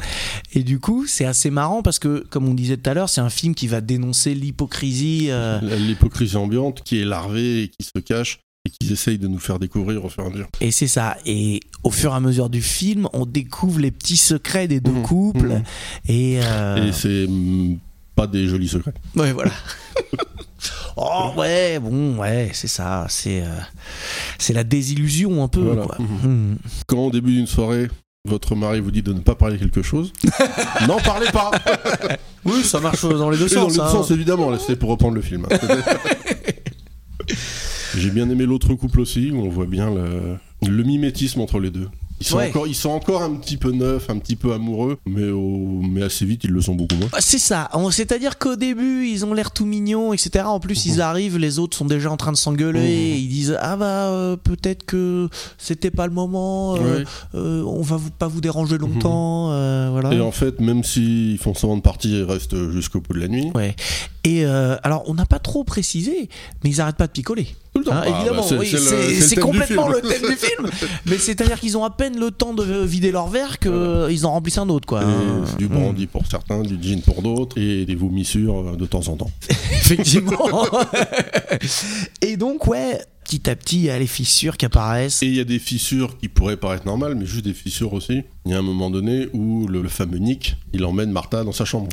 Et du coup, c'est assez marrant parce que, comme on disait tout à l'heure, c'est un film qui va dénoncer l'hypocrisie. Euh... L'hypocrisie ambiante qui est larvée et qui se cache. Et qu'ils essayent de nous faire découvrir au fur et à mesure. Et c'est ça. Et au fur et à mesure du film, on découvre les petits secrets des deux mmh, couples. Mmh. Et, euh... et c'est mm, pas des jolis secrets. Ouais, voilà. oh ouais, bon, ouais, c'est ça. C'est, euh, c'est la désillusion un peu. Voilà. Quoi. Mmh. Mmh. Quand au début d'une soirée, votre mari vous dit de ne pas parler quelque chose, n'en parlez pas. Oui, ça marche dans les deux et sens. Dans les deux hein. sens, évidemment. Là, c'est pour reprendre le film. J'ai bien aimé l'autre couple aussi, où on voit bien le, le mimétisme entre les deux. Ils sont, ouais. encore, ils sont encore un petit peu neufs, un petit peu amoureux, mais, au, mais assez vite, ils le sont beaucoup moins. C'est ça, c'est-à-dire qu'au début, ils ont l'air tout mignons, et cetera. En plus, mmh. ils arrivent, les autres sont déjà en train de s'engueuler, mmh. ils disent « Ah bah, euh, peut-être que c'était pas le moment, euh, ouais. euh, on va vous, pas vous déranger longtemps, mmh. euh, voilà. » Et en fait, même s'ils font semblant de partir, ils restent jusqu'au bout de la nuit. Ouais. Et euh, alors, on n'a pas trop précisé, mais ils n'arrêtent pas de picoler. Tout le temps. Hein, ah, évidemment, bah c'est, oui, c'est, c'est, c'est, c'est complètement le thème du film. Mais c'est-à-dire qu'ils ont à peine le temps de vider leur verre qu'ils voilà. en remplissent un autre, quoi. Et du brandy mmh. pour certains, du gin pour d'autres, et des vomissures de temps en temps. Effectivement. Et donc, ouais. Petit à petit, il y a les fissures qui apparaissent. Et il y a des fissures qui pourraient paraître normales, mais juste des fissures aussi. Il y a un moment donné où le, le fameux Nick, il emmène Martha dans sa chambre.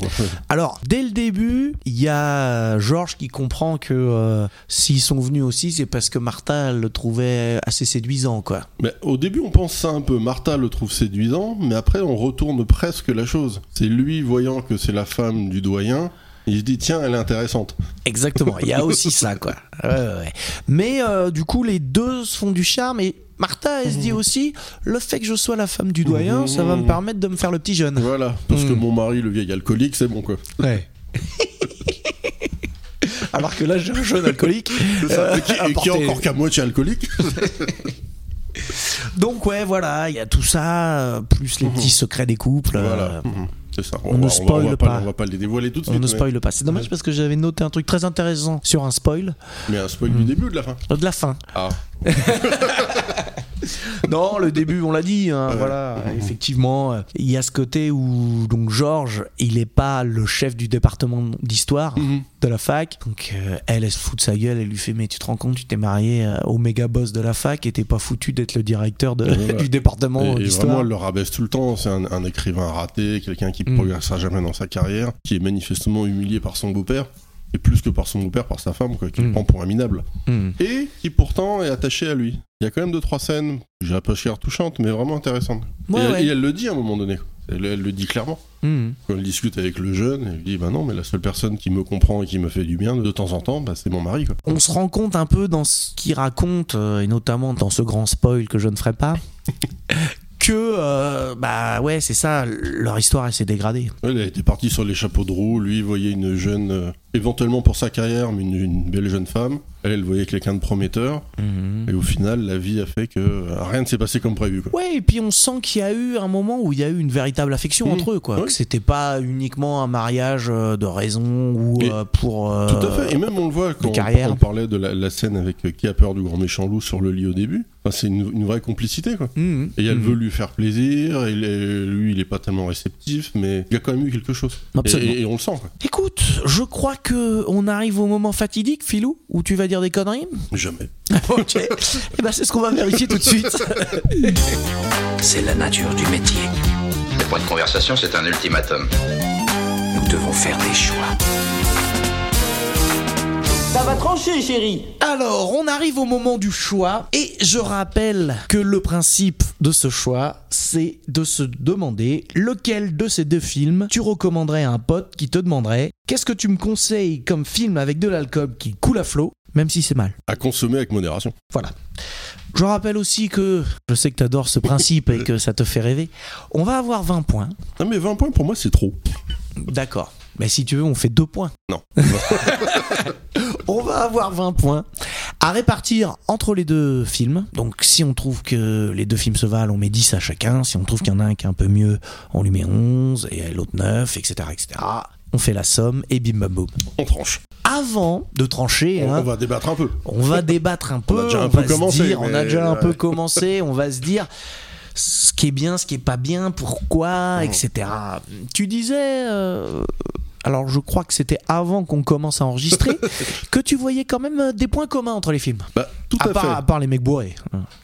Alors, dès le début, il y a George qui comprend que euh, s'ils sont venus aussi, c'est parce que Martha le trouvait assez séduisant, quoi. Mais au début, on pense ça un peu. Martha le trouve séduisant, mais après, on retourne presque la chose. C'est lui, voyant que c'est la femme du doyen... Il se dit tiens, elle est intéressante. Exactement, il y a aussi ça, quoi. Ouais, ouais, ouais. Mais euh, du coup les deux se font du charme et Martha elle mmh. se dit aussi le fait que je sois la femme du doyen mmh. ça va me permettre de me faire le petit jeune. Voilà, parce mmh. que mon mari le vieil alcoolique c'est bon, quoi. Ouais. Alors que là j'ai un jeune alcoolique euh, qui, et qui est encore qu'à moitié alcoolique. Donc ouais voilà, il y a tout ça plus les mmh. petits secrets des couples. Voilà. Euh, mmh. C'est ça. On, on va, ne spoil on va, on va pas. pas. On va pas les dévoiler tout de suite. On ne spoil mais... pas. C'est dommage ouais. parce que j'avais noté un truc très intéressant sur un spoil. Mais un spoil mmh. du début ou de la fin ? De la fin. Ah. Non, le début, on l'a dit. Hein, ouais. Voilà, mmh. effectivement, il y a ce côté où donc Georges, il est pas le chef du département d'histoire mmh. de la fac. Donc euh, elle, elle se fout de sa gueule. Elle lui fait mais tu te rends compte, tu t'es marié au méga boss de la fac et t'es pas foutu d'être le directeur de, ouais. du département et, d'histoire. Et vraiment, elle le rabaisse tout le temps. C'est un, un écrivain raté, quelqu'un qui mmh. progressera jamais dans sa carrière, qui est manifestement humilié par son beau-père. Et plus que par son beau-père, par sa femme, quoi, qui mmh. le prend pour un minable. Mmh. Et qui pourtant est attaché à lui. Il y a quand même deux, trois scènes, j'ai apprécié, touchantes, mais vraiment intéressantes. Ouais, et, elle, ouais. et elle le dit à un moment donné. Elle, elle le dit clairement. Mmh. Quand elle discute avec le jeune, elle dit bah non, mais la seule personne qui me comprend et qui me fait du bien de temps en temps, bah, c'est mon mari, quoi. On se rend compte un peu dans ce qu'il raconte, et notamment dans ce grand spoil que je ne ferai pas. Que, euh, bah ouais, c'est ça, leur histoire, elle s'est dégradée. Elle était partie sur les chapeaux de roue, lui, il voyait une jeune, euh, éventuellement pour sa carrière, mais une, une belle jeune femme. Elle, elle voyait quelqu'un de prometteur. Mmh. Et au final, la vie a fait que rien ne s'est passé comme prévu, quoi. Ouais, et puis on sent qu'il y a eu un moment où il y a eu une véritable affection mmh. entre eux, quoi. Ouais. Que c'était pas uniquement un mariage de raison ou euh, pour. Euh, tout à fait, et même on le voit quand on, on parlait de la, la scène avec euh, Qui a peur du grand méchant loup sur le lit au début. Enfin, c'est une, une vraie complicité, quoi. Mmh. Et elle mmh. veut lui faire plaisir, et lui il est pas tellement réceptif, mais il y a quand même eu quelque chose. Absolument. Et, et on le sent, quoi. Écoute, je crois que on arrive au moment fatidique, Philou, où tu vas dire des conneries. Jamais. Ok. Et ben c'est ce qu'on va vérifier tout de suite. C'est la nature du métier. Le point de conversation, c'est un ultimatum. Nous devons faire des choix. Ça va trancher, chérie. Alors, on arrive au moment du choix. Et je rappelle que le principe de ce choix, c'est de se demander lequel de ces deux films tu recommanderais à un pote qui te demanderait « Qu'est-ce que tu me conseilles comme film avec de l'alcool qui coule à flot, même si c'est mal ?» À consommer avec modération. Voilà. Je rappelle aussi que, je sais que t'adores ce principe et que ça te fait rêver, on va avoir vingt points. Non mais vingt points, pour moi, c'est trop. D'accord. Mais si tu veux, on fait deux points. Non. On va avoir vingt points à répartir entre les deux films. Donc si on trouve que les deux films se valent, on met dix à chacun. Si on trouve qu'il y en a un qui est un peu mieux, on lui met onze et l'autre neuf, et cetera, et cetera. On fait la somme et bim bam boum. On tranche. Avant de trancher... On, hein, on va débattre un peu. On va débattre un peu. On a déjà un peu commencé. On a déjà un peu commencé. On va se dire... ce qui est bien, ce qui est pas bien, pourquoi, oh. et cetera. Tu disais, euh, alors je crois que c'était avant qu'on commence à enregistrer, que tu voyais quand même des points communs entre les films. Bah, tout à, à part, fait. À part les mecs bourrés.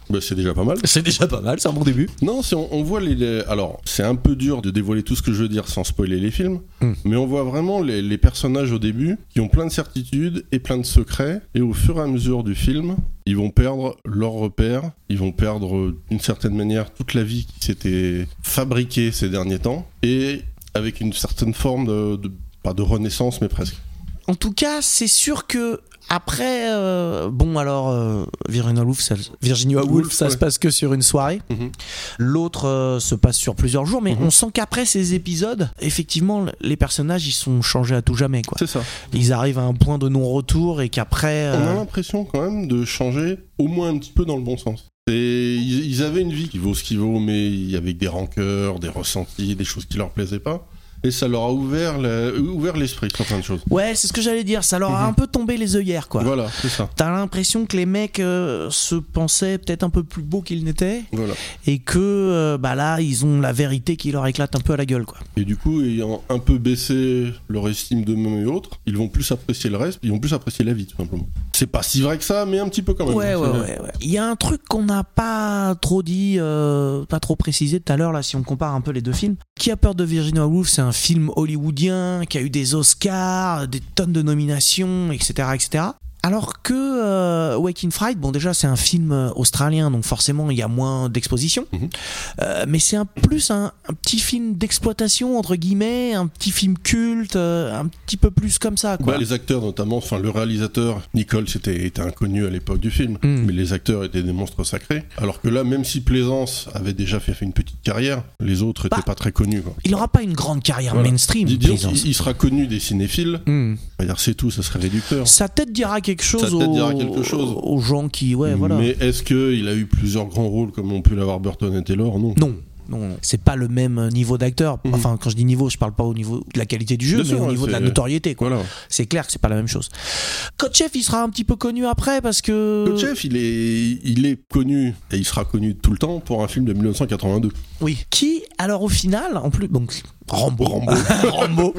Bah, c'est déjà pas mal. C'est déjà pas mal, c'est un bon début. Non, si on, on voit les, les... Alors, c'est un peu dur de dévoiler tout ce que je veux dire sans spoiler les films, mm. mais on voit vraiment les, les personnages au début qui ont plein de certitudes et plein de secrets, et au fur et à mesure du film... ils vont perdre leurs repères, ils vont perdre d'une certaine manière toute la vie qui s'était fabriquée ces derniers temps, et avec une certaine forme de, de pas de renaissance mais presque. En tout cas, c'est sûr que après, euh, bon alors euh, Virginia Woolf, ça, Virginia Woolf, Woolf ça ouais. se passe que sur une soirée. Mm-hmm. L'autre euh, se passe sur plusieurs jours, mais mm-hmm. on sent qu'après ces épisodes, effectivement, les personnages ils sont changés à tout jamais, quoi. C'est ça. Ils arrivent à un point de non-retour et qu'après. Euh... On a l'impression quand même de changer au moins un petit peu dans le bon sens. Et ils, ils avaient une vie qui vaut ce qui vaut, mais avec des rancœurs, des ressentis, des choses qui leur plaisaient pas. et ça leur a ouvert, la... ouvert l'esprit sur plein de choses. Ouais, c'est ce que j'allais dire, ça leur a mmh. un peu tombé les œillères, quoi. Voilà, c'est ça. T'as l'impression que les mecs euh, se pensaient peut-être un peu plus beaux qu'ils n'étaient, voilà. Et que euh, bah là, ils ont la vérité qui leur éclate un peu à la gueule, quoi. Et du coup, ayant un peu baissé leur estime d'eux-mêmes et autres, ils vont plus apprécier le reste, ils vont plus apprécier la vie, tout simplement. C'est pas si vrai que ça, mais un petit peu quand même. Ouais, ouais, ouais, ouais. Il y a un truc qu'on n'a pas trop dit, euh, pas trop précisé tout à l'heure, là, si on compare un peu les deux films. Qui a peur de Virginia Woolf, c'est un film hollywoodien qui a eu des Oscars, des tonnes de nominations, et cetera, et cetera. Alors que euh, Wake in Fright, bon déjà c'est un film australien, donc forcément il y a moins d'exposition, mm-hmm. euh, mais c'est un, plus un, un petit film d'exploitation entre guillemets, un petit film culte, euh, un petit peu plus comme ça, quoi. Bah, les acteurs notamment, enfin le réalisateur Nichols était, était inconnu à l'époque du film, mm. mais les acteurs étaient des monstres sacrés. Alors que là, même si Pleasence avait déjà fait, fait une petite carrière, les autres n'étaient bah, pas très connus, quoi. Il n'aura pas une grande carrière voilà. mainstream. Dis- disons, il, il sera connu des cinéphiles. Mm. D'ailleurs, c'est tout, ça serait réducteur. Sa tête dira quelque chose, aux... quelque chose aux gens qui, ouais, voilà. Mais est-ce que il a eu plusieurs grands rôles comme ont pu l'avoir Burton et Taylor? Non. Non. Non, c'est pas le même niveau d'acteur. Mmh. Enfin, quand je dis niveau, je parle pas au niveau de la qualité du jeu, bien mais sûr, au niveau c'est... de la notoriété, quoi. Voilà. C'est clair que c'est pas la même chose. Kotcheff, il sera un petit peu connu après parce que. Kotcheff, il est, il est connu et il sera connu tout le temps pour un film de dix-neuf cent quatre-vingt-deux. Oui. Qui, alors au final, en plus, donc Rambo, Rambo, Rambo,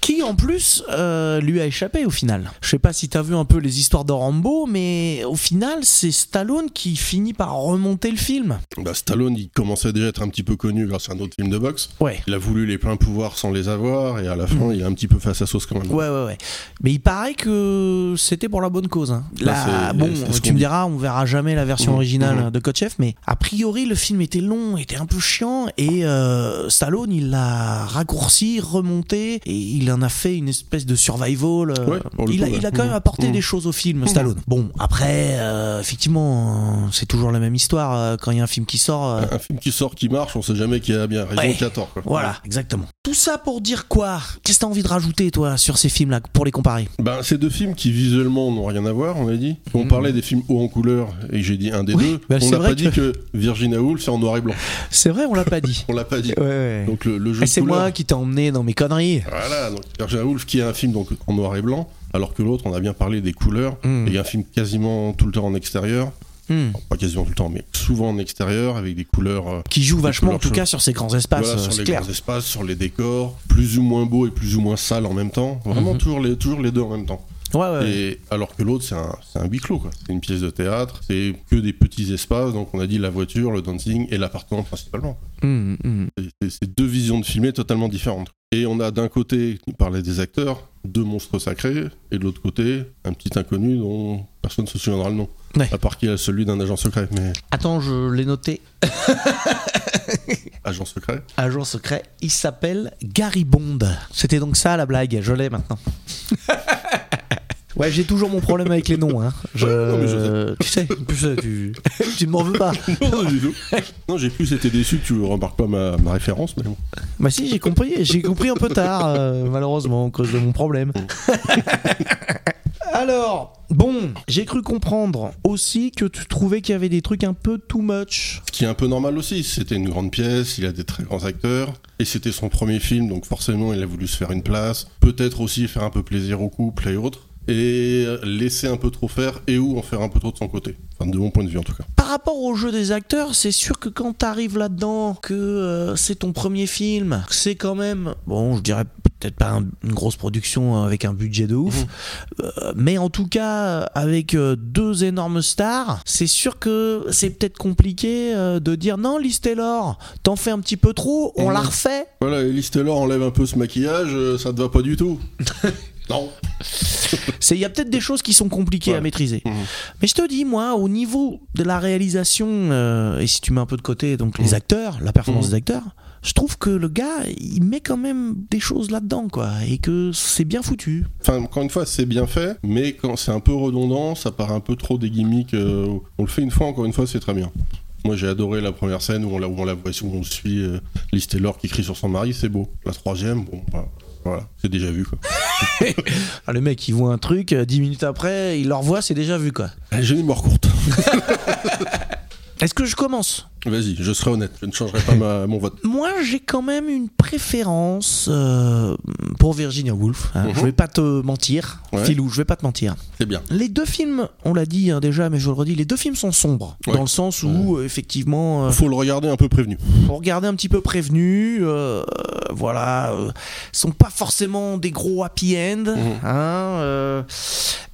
qui en plus euh, lui a échappé au final. Je sais pas si t'as vu un peu les histoires de Rambo, mais au final, c'est Stallone qui finit par remonter le film. Bah, Stallone, il commençait déjà à être un petit peu connu grâce à un autre film de boxe. Ouais. Il a voulu les pleins pouvoirs sans les avoir et à la fin mmh. il a un petit peu fait à sa sauce quand même. Ouais ouais ouais. Mais il paraît que c'était pour la bonne cause. Hein. Là, Là, bon, tu me dit. diras, on verra jamais la version mmh. originale mmh. de Kotcheff, mais a priori le film était long, était un peu chiant et euh, Stallone il l'a raccourci, remonté et il en a fait une espèce de survival. Euh, ouais, il, a, il a quand même mmh. apporté mmh. des choses au film, Stallone. Mmh. Bon après euh, effectivement euh, c'est toujours la même histoire euh, quand il y a un film qui sort. Euh... Un film qui sort qui marche. On sait jamais qui a bien raison, ouais. qui a tort, quoi. Voilà, exactement. Tout ça pour dire quoi ? Qu'est-ce que t'as envie de rajouter, toi, sur ces films-là, pour les comparer ? Ben, ces deux films qui visuellement n'ont rien à voir, on a dit. On mmh. parlait des films hauts en couleur, et j'ai dit un des oui, deux. Ben on n'a pas que... dit que Virginia Woolf c'est en noir et blanc. C'est vrai, on l'a pas dit. on l'a pas dit. Ouais, ouais. Donc le, le jeu. Et de c'est couleurs... moi qui t'ai emmené dans mes conneries. Voilà, donc Virginia Woolf qui est un film donc en noir et blanc, alors que l'autre, on a bien parlé des couleurs. Il y a un film quasiment tout le temps en extérieur. Hmm. Pas quasiment tout le temps, mais souvent en extérieur avec des couleurs euh, qui jouent vachement en tout cas sur ces grands espaces, voilà, sur c'est les clair. grands espaces, sur les décors, plus ou moins beaux et plus ou moins sales en même temps. Vraiment mm-hmm. toujours les toujours les deux en même temps. Ouais, ouais, et ouais. Alors que l'autre c'est un c'est un huis clos, quoi. C'est une pièce de théâtre, c'est que des petits espaces. Donc on a dit la voiture, le dancing et l'appartement principalement. Mm-hmm. C'est, c'est, c'est deux visions de filmer totalement différentes. Et on a d'un côté, on parlait des acteurs, deux monstres sacrés, et de l'autre côté, un petit inconnu dont personne ne se souviendra le nom. Ouais. À part qu'il y a celui d'un agent secret. Mais... Attends, je l'ai noté. Agent secret. Agent secret, il s'appelle Gary Bond. C'était donc ça la blague, je l'ai maintenant. Ouais, j'ai toujours mon problème avec les noms. Hein. Je... Non, mais je sais. Tu sais, tu sais, tu, tu ne m'en veux pas. Non, du tout. Non, j'ai plus été déçu que tu ne remarques pas ma, ma référence. Mais bon. Bah si, j'ai compris. J'ai compris un peu tard, euh, malheureusement, à cause de mon problème. Alors, bon, j'ai cru comprendre aussi que tu trouvais qu'il y avait des trucs un peu too much. Ce qui est un peu normal aussi. C'était une grande pièce, il a des très grands acteurs. Et c'était son premier film, donc forcément, il a voulu se faire une place. Peut-être aussi faire un peu plaisir au couple et autres. Et laisser un peu trop faire et ou en faire un peu trop de son côté. Enfin, de mon point de vue en tout cas. Par rapport au jeu des acteurs, c'est sûr que quand t'arrives là-dedans, que euh, c'est ton premier film, c'est quand même, bon, je dirais peut-être pas un, une grosse production avec un budget de ouf, mmh. euh, mais en tout cas, avec euh, deux énormes stars, c'est sûr que c'est peut-être compliqué euh, de dire non, Liz Taylor, t'en fais un petit peu trop, on mmh. la refait. Voilà, Liz Taylor enlève un peu ce maquillage, euh, ça te va pas du tout. Non. Il y a peut-être des choses qui sont compliquées ouais. à maîtriser. Mmh. Mais je te dis, moi, au niveau de la réalisation, euh, et si tu mets un peu de côté donc mmh. les acteurs, la performance mmh. des acteurs, je trouve que le gars, il met quand même des choses là-dedans, quoi, et que c'est bien foutu. Enfin, encore une fois, c'est bien fait, mais quand c'est un peu redondant, ça part un peu trop des gimmicks. Euh, on le fait une fois, encore une fois, c'est très bien. Moi j'ai adoré la première scène où on la, où on la voit, où on suit euh, Liz Taylor qui crie sur son mari, c'est beau. La troisième, bon, bah, voilà, c'est déjà vu, quoi. Ah, le mec il voit un truc, dix minutes après il le revoit, c'est déjà vu, quoi. J'ai une mort courte. Est-ce que je commence ? Vas-y, je serai honnête, je ne changerai pas ma, mon vote. Moi, j'ai quand même une préférence euh, pour Virginia Woolf. Hein. Mm-hmm. Je ne vais pas te mentir, ouais. Philou, je ne vais pas te mentir. C'est bien. Les deux films, on l'a dit hein, déjà, mais je le redis, les deux films sont sombres, ouais. dans le sens où, ouais. effectivement... Il euh, faut le regarder un peu prévenu. Il faut regarder un petit peu prévenu, euh, voilà. Euh, sont pas forcément des gros happy end, mm-hmm. hein, euh,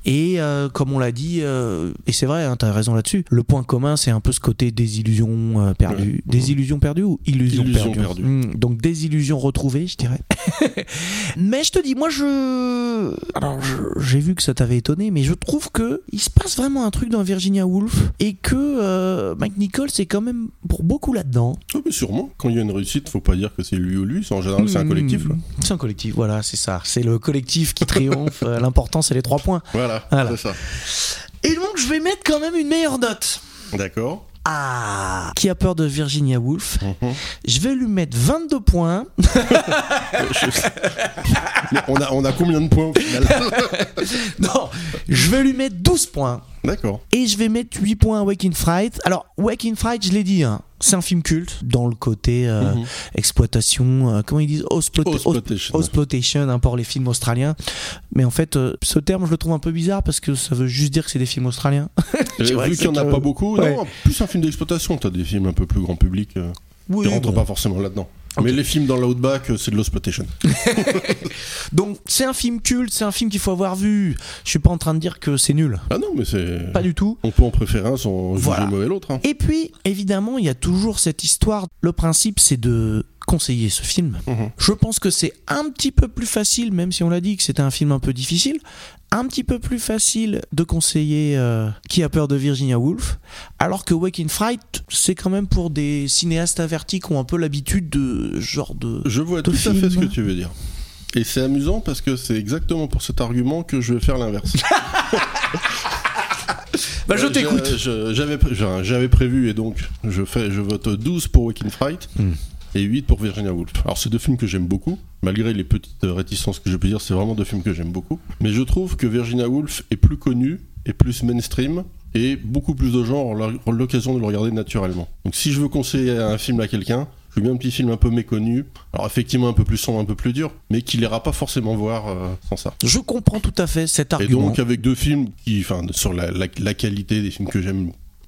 et euh, comme on l'a dit, euh, et c'est vrai, hein, tu as raison là-dessus, le point commun, c'est un peu ce côté désillusion. Euh, perdu. Mmh. Désillusion perdue ou illusion perdue perdu. mmh. Donc désillusion retrouvée, je dirais. Mais je te dis, moi je... Alors je, j'ai vu que ça t'avait étonné, mais je trouve que il se passe vraiment un truc dans Virginia Woolf et que euh, Mike Nichols est quand même pour beaucoup là-dedans. Oui, mais sûrement. Quand il y a une réussite, faut pas dire que c'est lui ou lui. En général, c'est un collectif. Là. C'est un collectif, voilà, c'est ça. C'est le collectif qui triomphe. L'important, c'est les trois points. Voilà, voilà, c'est ça. Et donc, je vais mettre quand même une meilleure note. D'accord. Ah, Qui a peur de Virginia Woolf. Mm-hmm. Je vais lui mettre vingt-deux points. on, a, on a combien de points au final? Non, je vais lui mettre douze points. D'accord. Et je vais mettre huit points à Wake in Fright. Alors, Wake in Fright, je l'ai dit, hein, c'est un film culte dans le côté euh, mm-hmm. exploitation, euh, comment ils disent, Ausploitation, hein, pour les films australiens. Mais en fait, euh, ce terme, je le trouve un peu bizarre parce que ça veut juste dire que c'est des films australiens. Vu qu'il n'y en a euh, pas beaucoup, ouais. non, plus un film d'exploitation, tu as des films un peu plus grand public euh, oui, qui ne rentrent bon. pas forcément là-dedans. Okay. Mais les films dans l'outback, c'est de l'exploitation. Donc c'est un film culte, c'est un film qu'il faut avoir vu. Je suis pas en train de dire que c'est nul. Ah non, mais c'est pas du tout. On peut en préférer un sans voilà. juger mauvais l'autre. Hein. Et puis évidemment, il y a toujours cette histoire. Le principe, c'est de conseiller ce film. Mmh. Je pense que c'est un petit peu plus facile, même si on l'a dit que c'était un film un peu difficile, un petit peu plus facile de conseiller euh, Qui a peur de Virginia Woolf, alors que Wake in Fright, c'est quand même pour des cinéastes avertis qui ont un peu l'habitude de genre de Je vois de tout film. à fait ce que tu veux dire. Et c'est amusant parce que c'est exactement pour cet argument que je vais faire l'inverse. Bah, je t'écoute. Je, je, j'avais, pré- j'avais prévu et donc je, fais, je vote douze pour Wake in Fright. Mmh. Et huit pour Virginia Woolf. Alors c'est deux films que j'aime beaucoup, malgré les petites réticences que je peux dire, c'est vraiment deux films que j'aime beaucoup. Mais je trouve que Virginia Woolf est plus connue, est plus mainstream, et beaucoup plus de gens ont l'occasion de le regarder naturellement. Donc si je veux conseiller un film à quelqu'un, je lui mets un petit film un peu méconnu, alors effectivement un peu plus sombre, un peu plus dur, mais qu'il n'ira pas forcément voir euh, sans ça. Je comprends tout à fait cet argument. Et donc avec deux films qui, enfin sur la, la, la qualité des films que j'aime,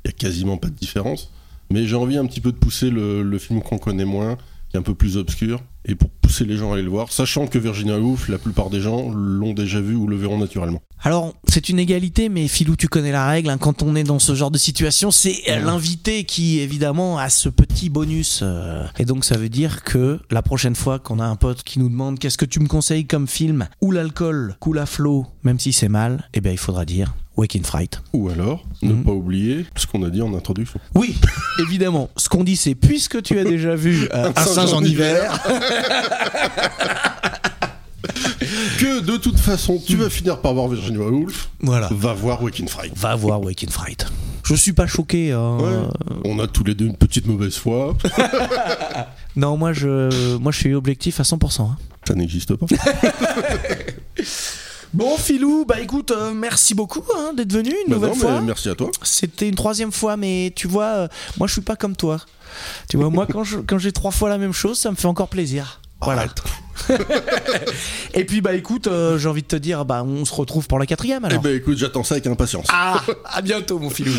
il n'y a quasiment pas de différence. Mais j'ai envie un petit peu de pousser le, le film qu'on connaît moins, qui est un peu plus obscur, et pour pousser les gens à aller le voir, sachant que Virginia Woolf, la plupart des gens l'ont déjà vu ou le verront naturellement. Alors, c'est une égalité, mais Philou, tu connais la règle, hein, quand on est dans ce genre de situation, c'est ouais. l'invité qui, évidemment, a ce petit bonus. Euh, et donc, ça veut dire que la prochaine fois qu'on a un pote qui nous demande « Qu'est-ce que tu me conseilles comme film ?» ou l'alcool coule à flot, même si c'est mal, eh bien, il faudra dire... Wake in Fright. Ou alors, ne mmh. pas oublier ce qu'on a dit en introduction. Oui, évidemment. Ce qu'on dit, c'est puisque tu as déjà vu euh, Un singe en hiver, que de toute façon, tu vas finir par voir Virginia Woolf. Voilà. Va voir Wake in Fright. Va voir Wake in Fright. Je suis pas choqué. Hein. Ouais. On a tous les deux une petite mauvaise foi. Non, moi je, moi, je suis objectif à cent pour cent. Hein. Ça n'existe pas. Bon Philou, bah écoute, euh, merci beaucoup hein, d'être venu une bah nouvelle non, fois. Merci à toi. C'était une troisième fois, mais tu vois, euh, moi je suis pas comme toi. Tu vois, moi quand, je, quand j'ai trois fois la même chose, ça me fait encore plaisir. Voilà. Et puis bah écoute, euh, j'ai envie de te dire, bah on se retrouve pour la quatrième alors. Eh bah écoute, j'attends ça avec impatience. Ah, à bientôt mon Philou.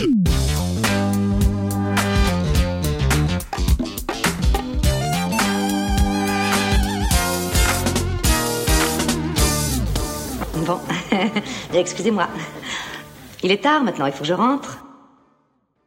Bon, excusez-moi, il est tard maintenant, il faut que je rentre.